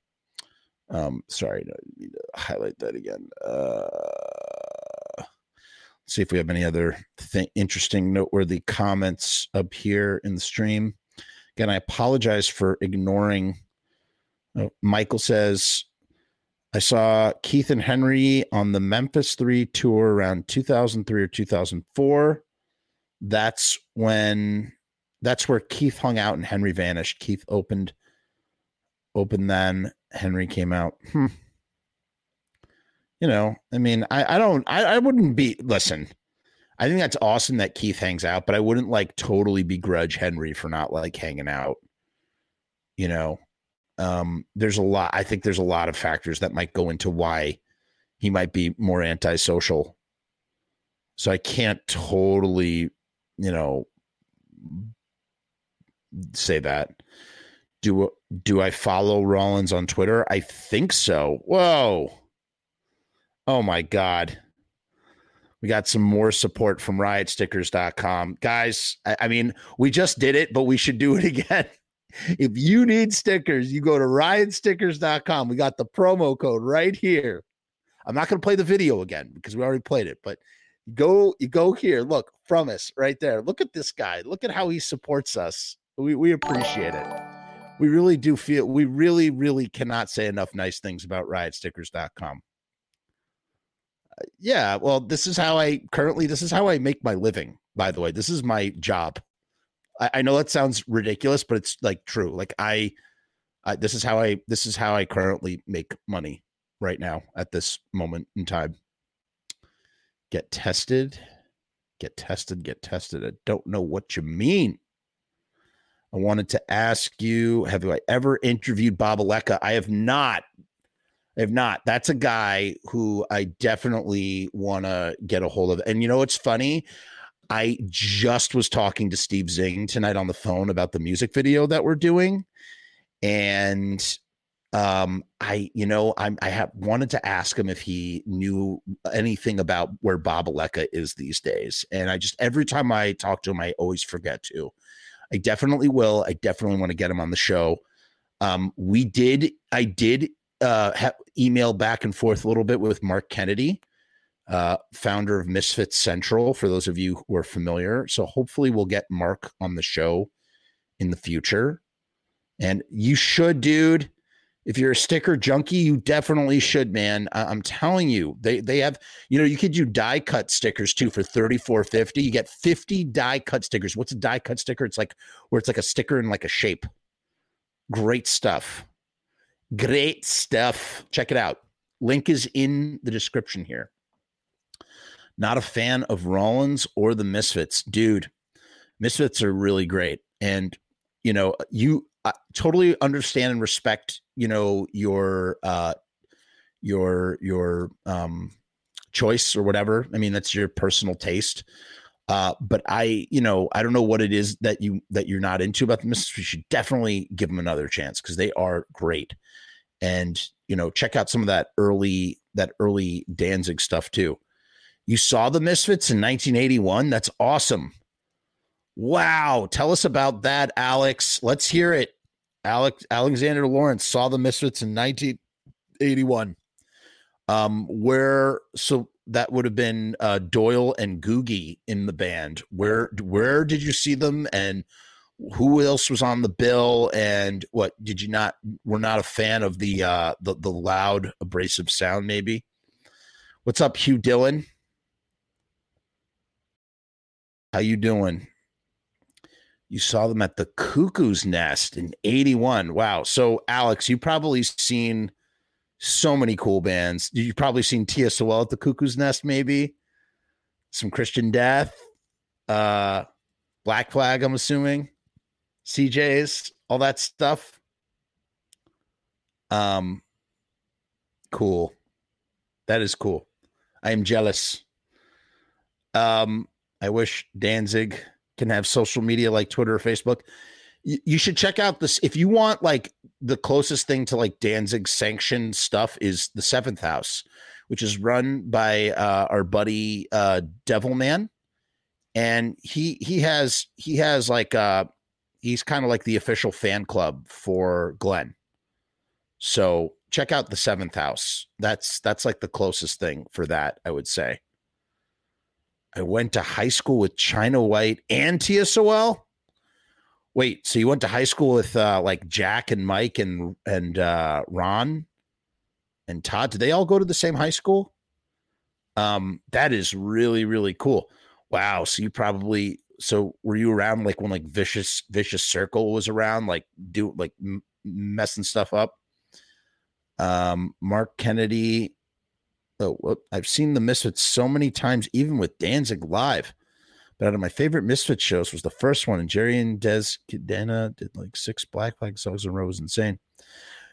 Sorry, I need to highlight that again. Let's see if we have any other interesting, noteworthy comments up here in the stream. Again, I apologize for ignoring. Michael says, I saw Keith and Henry on the Memphis 3 tour around 2003 or 2004. That's where Keith hung out and Henry vanished. Keith opened then. Henry came out. You know, I mean, I wouldn't, listen, I think that's awesome that Keith hangs out, but I wouldn't like totally begrudge Henry for not like hanging out, you know. I think there's a lot of factors that might go into why he might be more antisocial. So I can't totally, you know, say that. Do I follow Rollins on Twitter? I think so. Whoa. Oh, my God. We got some more support from riotstickers.com. Guys, I mean, we just did it, but we should do it again. If you need stickers, you go to riotstickers.com. We got the promo code right here. I'm not going to play the video again because we already played it, but you go here. Look, from us right there. Look at this guy. Look at how he supports us. We appreciate it. We really do feel, we really, really cannot say enough nice things about riotstickers.com. Yeah, well, this is how I make my living, by the way. This is my job. I know that sounds ridiculous, but it's like true. Like this is how I currently make money right now at this moment in time. Get tested. I don't know what you mean. I wanted to ask you, have I ever interviewed Bob Aleka? I have not. That's a guy who I definitely want to get a hold of. And you know what's funny? I just was talking to Steve Zing tonight on the phone about the music video that we're doing. And I wanted to ask him if he knew anything about where Bob Aleka is these days. And I just, every time I talk to him, I always forget to. I definitely will. I definitely want to get him on the show. I did email back and forth a little bit with Mark Kennedy, founder of Misfits Central, for those of you who are familiar. So hopefully we'll get Mark on the show in the future. And you should, dude. If you're a sticker junkie, you definitely should, man. I'm telling you, they have, you know, you could do die cut stickers too for $34.50. You get 50 die cut stickers. What's a die cut sticker? It's like where it's like a sticker in like a shape. Great stuff. Check it out. Link is in the description here. Not a fan of Rollins or the Misfits, dude. Misfits are really great, and you know I totally understand and respect, you know, your choice or whatever. I mean, that's your personal taste. But I don't know what it is that you're not into about the Misfits. You should definitely give them another chance because they are great. And, you know, check out some of that early Danzig stuff too. You saw the Misfits in 1981. That's awesome. Wow. Tell us about that, Alex. Let's hear it. Alexander Lawrence saw the Misfits in 1981. So that would have been Doyle and Googie in the band. Where did you see them and who else was on the bill? And what did you not? We're not a fan of the loud abrasive sound. Maybe What's up, Hugh Dillon? How you doing? You saw them at the Cuckoo's Nest in 81. Wow. So, Alex, you've probably seen so many cool bands. You've probably seen TSOL at the Cuckoo's Nest, maybe. Some Christian Death. Black Flag, I'm assuming. CJ's, all that stuff. Cool. That is cool. I am jealous. I wish Danzig can have social media like Twitter or Facebook. You should check out this. If you want, like, the closest thing to like Danzig sanctioned stuff is the Seventh House, which is run by our buddy Devilman. And he has like he's kind of like the official fan club for Glenn. So check out the Seventh House. That's like the closest thing for that, I would say. I went to high school with China White and TSOL. Wait, so you went to high school with like Jack and Mike and Ron and Todd? Did they all go to the same high school? That is really, really cool. Wow. So you probably, were you around like when like Vicious Circle was around, like messing stuff up? Mark Kennedy. Oh, I've seen the Misfits so many times, even with Danzig live. But out of my favorite Misfits shows was the first one, and Jerry and Dez Cadena did like 6 Black Flag songs in a row. It was insane.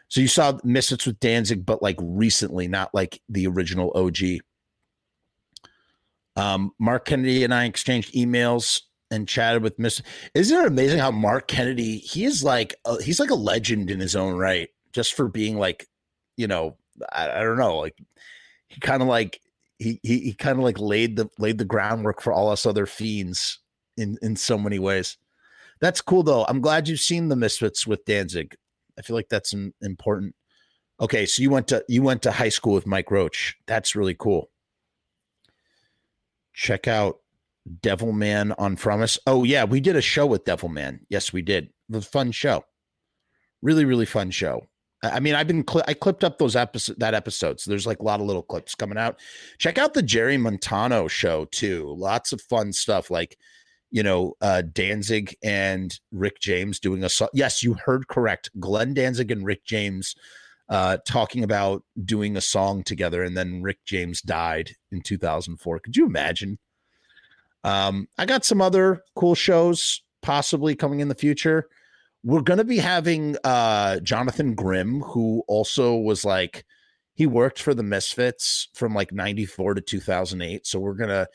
So you saw Misfits with Danzig, but like recently, not like the original OG. Mark Kennedy and I exchanged emails and chatted with Misfits. Isn't it amazing how Mark Kennedy? He is like he's like a legend in his own right, just for being like, you know, I don't know, like. He kind of like he kind of like laid the groundwork for all us other fiends in so many ways. That's cool though. I'm glad you've seen the Misfits with Danzig. I feel like that's important. Okay, so you went to high school with Mike Roach. That's really cool. Check out Devilman on Promise. Oh yeah, we did a show with Devilman. Yes, we did. It was a fun show. Really, really fun show. I mean, I clipped up that episode. So there's like a lot of little clips coming out. Check out the Jerry Montano show too. Lots of fun stuff, like, you know, Danzig and Rick James doing a song. Yes, you heard correct. Glenn Danzig and Rick James talking about doing a song together. And then Rick James died in 2004. Could you imagine? I got some other cool shows possibly coming in the future. We're going to be having Jonathan Grimm, who also was like, he worked for the Misfits from like 94 to 2008. So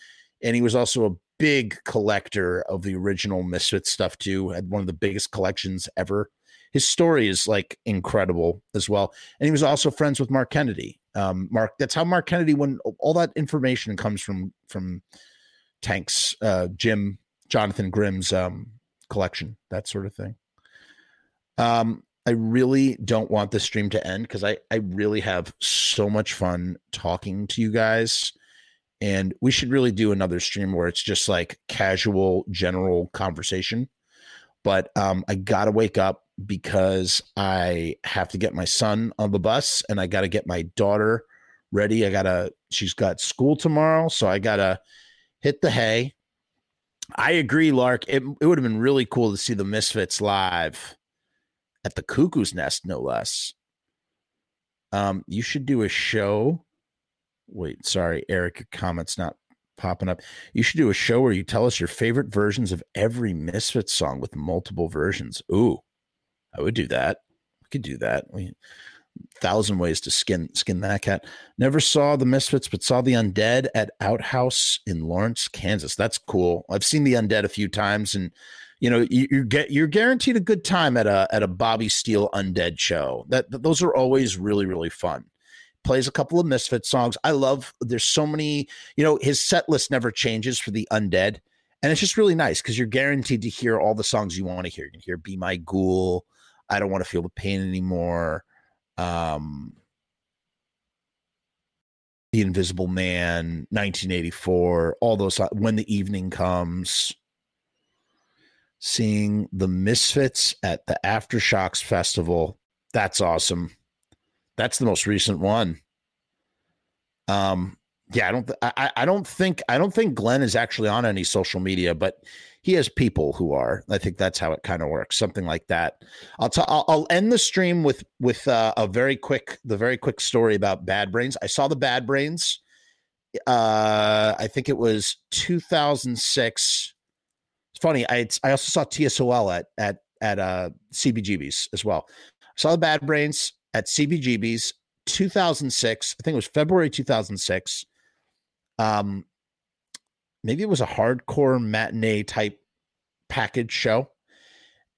and he was also a big collector of the original Misfits stuff too. Had one of the biggest collections ever. His story is like incredible as well. And he was also friends with Mark Kennedy. That's how Mark Kennedy, when all that information comes from Tank's, Jonathan Grimm's collection, that sort of thing. I really don't want this stream to end because I really have so much fun talking to you guys, and we should really do another stream where it's just like casual general conversation. But I gotta wake up because I have to get my son on the bus, and I gotta get my daughter ready. She's got school tomorrow, so I gotta hit the hay. I agree, Lark. It would have been really cool to see the Misfits live. At the Cuckoo's Nest, no less. You should do a show. Wait, sorry, Eric, your comment's not popping up. You should do a show where you tell us your favorite versions of every Misfits song with multiple versions. Ooh, I would do that. We could do that. 1,000 ways to skin that cat. Never saw the Misfits, but saw the Undead at Outhouse in Lawrence, Kansas. That's cool. I've seen the Undead a few times, and you know, you're guaranteed a good time at a Bobby Steele Undead show. Those are always really, really fun. Plays a couple of Misfits songs. There's so many, you know, his set list never changes for the Undead. And it's just really nice because you're guaranteed to hear all the songs you want to hear. You can hear Be My Ghoul, I Don't Want to Feel the Pain Anymore, The Invisible Man, 1984, all those, When the Evening Comes. Seeing the Misfits at the Aftershocks Festival. That's awesome. That's the most recent one. Yeah, I don't think Glenn is actually on any social media, but he has people who are. I think that's how it kind of works, something like that. I'll end the stream with a very quick story about Bad Brains. I saw the Bad Brains. I think it was 2006. It's funny. I also saw TSOL at CBGB's as well. I saw the Bad Brains at CBGB's 2006. I think it was February 2006. Maybe it was a hardcore matinee type package show.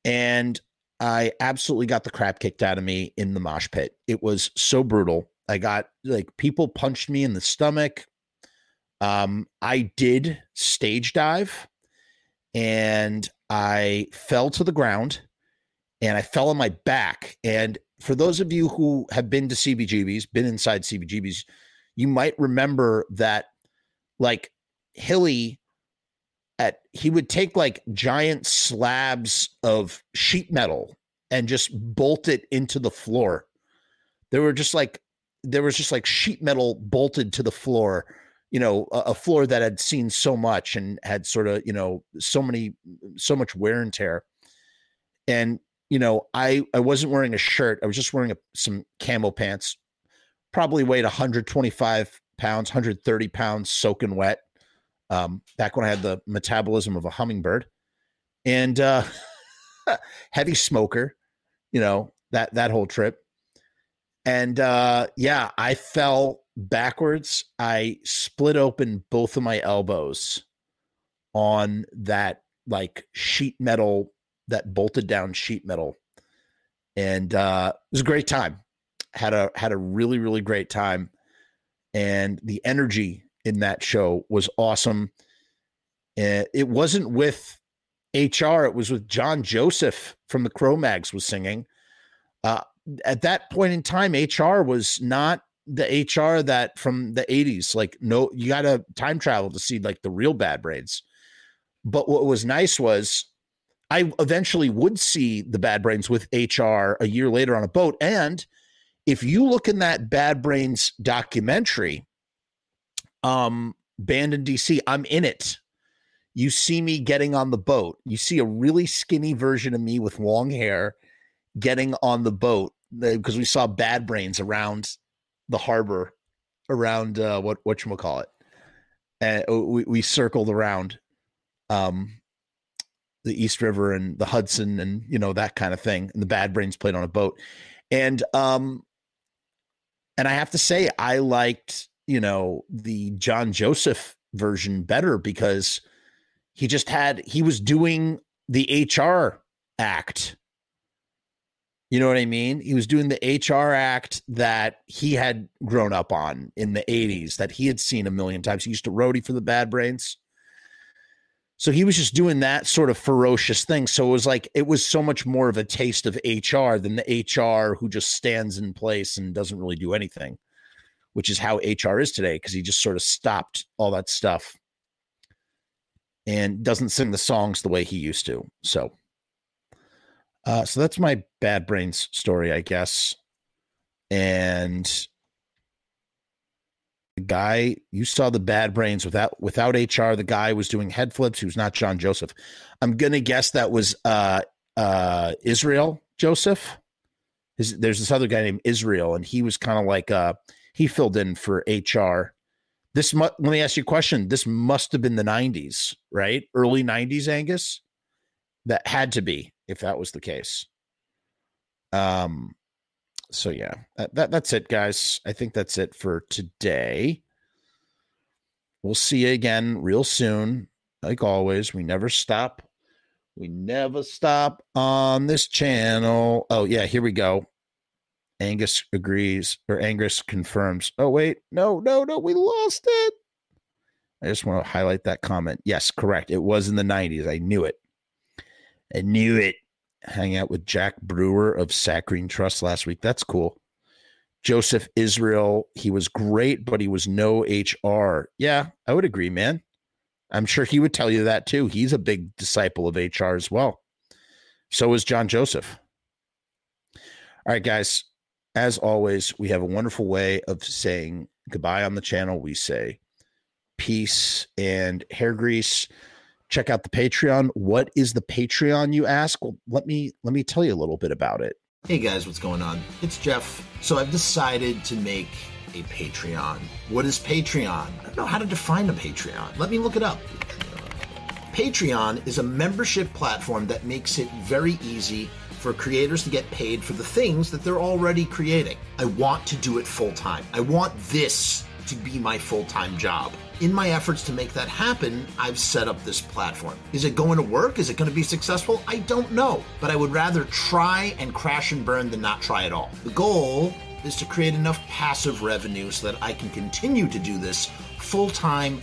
And I absolutely got the crap kicked out of me in the mosh pit. It was so brutal. I got, like, people punched me in the stomach. I did stage dive and I fell to the ground and I fell on my back. And for those of you who have been to CBGB's, been inside CBGB's, you might remember that, like, Hilly, he would take like giant slabs of sheet metal and just bolt it into the floor. There was just like sheet metal bolted to the floor, you know, a floor that had seen so much and had sort of, you know, so much wear and tear. And, you know, I wasn't wearing a shirt. I was just wearing some camo pants, probably weighed 125 pounds, 130 pounds, soaking wet. Back when I had the metabolism of a hummingbird, and heavy smoker, you know, that whole trip. And yeah, I fell backwards. I split open both of my elbows on that, like, sheet metal, that bolted down sheet metal. And it was a great time. Had a really, really great time. And the energy in that show was awesome. It wasn't with HR. It was with John Joseph from the Cro-Mags was singing. At that point in time, HR was not the HR that from the 80s. Like, no, you got to time travel to see, like, the real Bad Brains. But what was nice was I eventually would see the Bad Brains with HR a year later on a boat. And if you look in that Bad Brains documentary, Band in DC, I'm in it. You see me getting on the boat. You see a really skinny version of me with long hair getting on the boat, because we saw Bad Brains around the harbor, around whatchamacallit. And we circled around the East River and the Hudson and, you know, that kind of thing. And the Bad Brains played on a boat. And I have to say, I liked, you know, the John Joseph version better, because he was doing the HR act. You know what I mean? He was doing the HR act that he had grown up on in the 80s, that he had seen a million times. He used to roadie for the Bad Brains. So he was just doing that sort of ferocious thing. So it was so much more of a taste of HR than the HR who just stands in place and doesn't really do anything, which is how HR is today, because he just sort of stopped all that stuff and doesn't sing the songs the way he used to. So that's my Bad Brains story, I guess. And the guy, you saw the Bad Brains without HR, the guy was doing head flips. He was not John Joseph. I'm going to guess that was Israel Joseph. There's this other guy named Israel, and he was kind of like he filled in for HR. Let me ask you a question. This must have been the 90s, right? Early 90s, Angus? That had to be, if that was the case. So, yeah, that's it, guys. I think that's it for today. We'll see you again real soon. Like always, we never stop. We never stop on this channel. Oh, yeah, here we go. Angus agrees, or Angus confirms. Oh, wait. No. We lost it. I just want to highlight that comment. Yes, correct. It was in the 90s. I knew it. Hang out with Jack Brewer of Saccharine Trust last week. That's cool. Joseph Israel. He was great, but he was no HR. Yeah, I would agree, man. I'm sure he would tell you that too. He's a big disciple of HR as well. So is John Joseph. All right, guys. As always, we have a wonderful way of saying goodbye on the channel. We say piece and hair grease. Check out the Patreon. What is the Patreon, you ask? Well, let me tell you a little bit about it. Hey guys, what's going on? It's Jeff. So I've decided to make a Patreon. What is Patreon? I don't know how to define a Patreon. Let me look it up. Patreon is a membership platform that makes it very easy for creators to get paid for the things that they're already creating. I want to do it full-time. I want this to be my full-time job. In my efforts to make that happen, I've set up this platform. Is it going to work? Is it going to be successful? I don't know, but I would rather try and crash and burn than not try at all. The goal is to create enough passive revenue so that I can continue to do this full-time,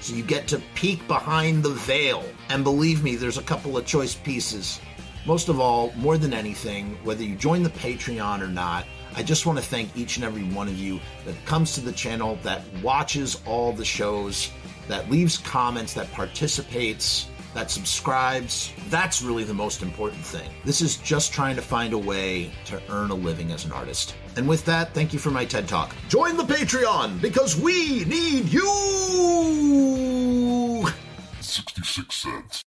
So you get to peek behind the veil. And believe me, there's a couple of choice pieces. Most of all, more than anything, whether you join the Patreon or not, I just want to thank each and every one of you that comes to the channel, that watches all the shows, that leaves comments, that participates, that subscribes. That's really the most important thing. This is just trying to find a way to earn a living as an artist. And with that, thank you for my TED Talk. Join the Patreon because we need you! 66 cents.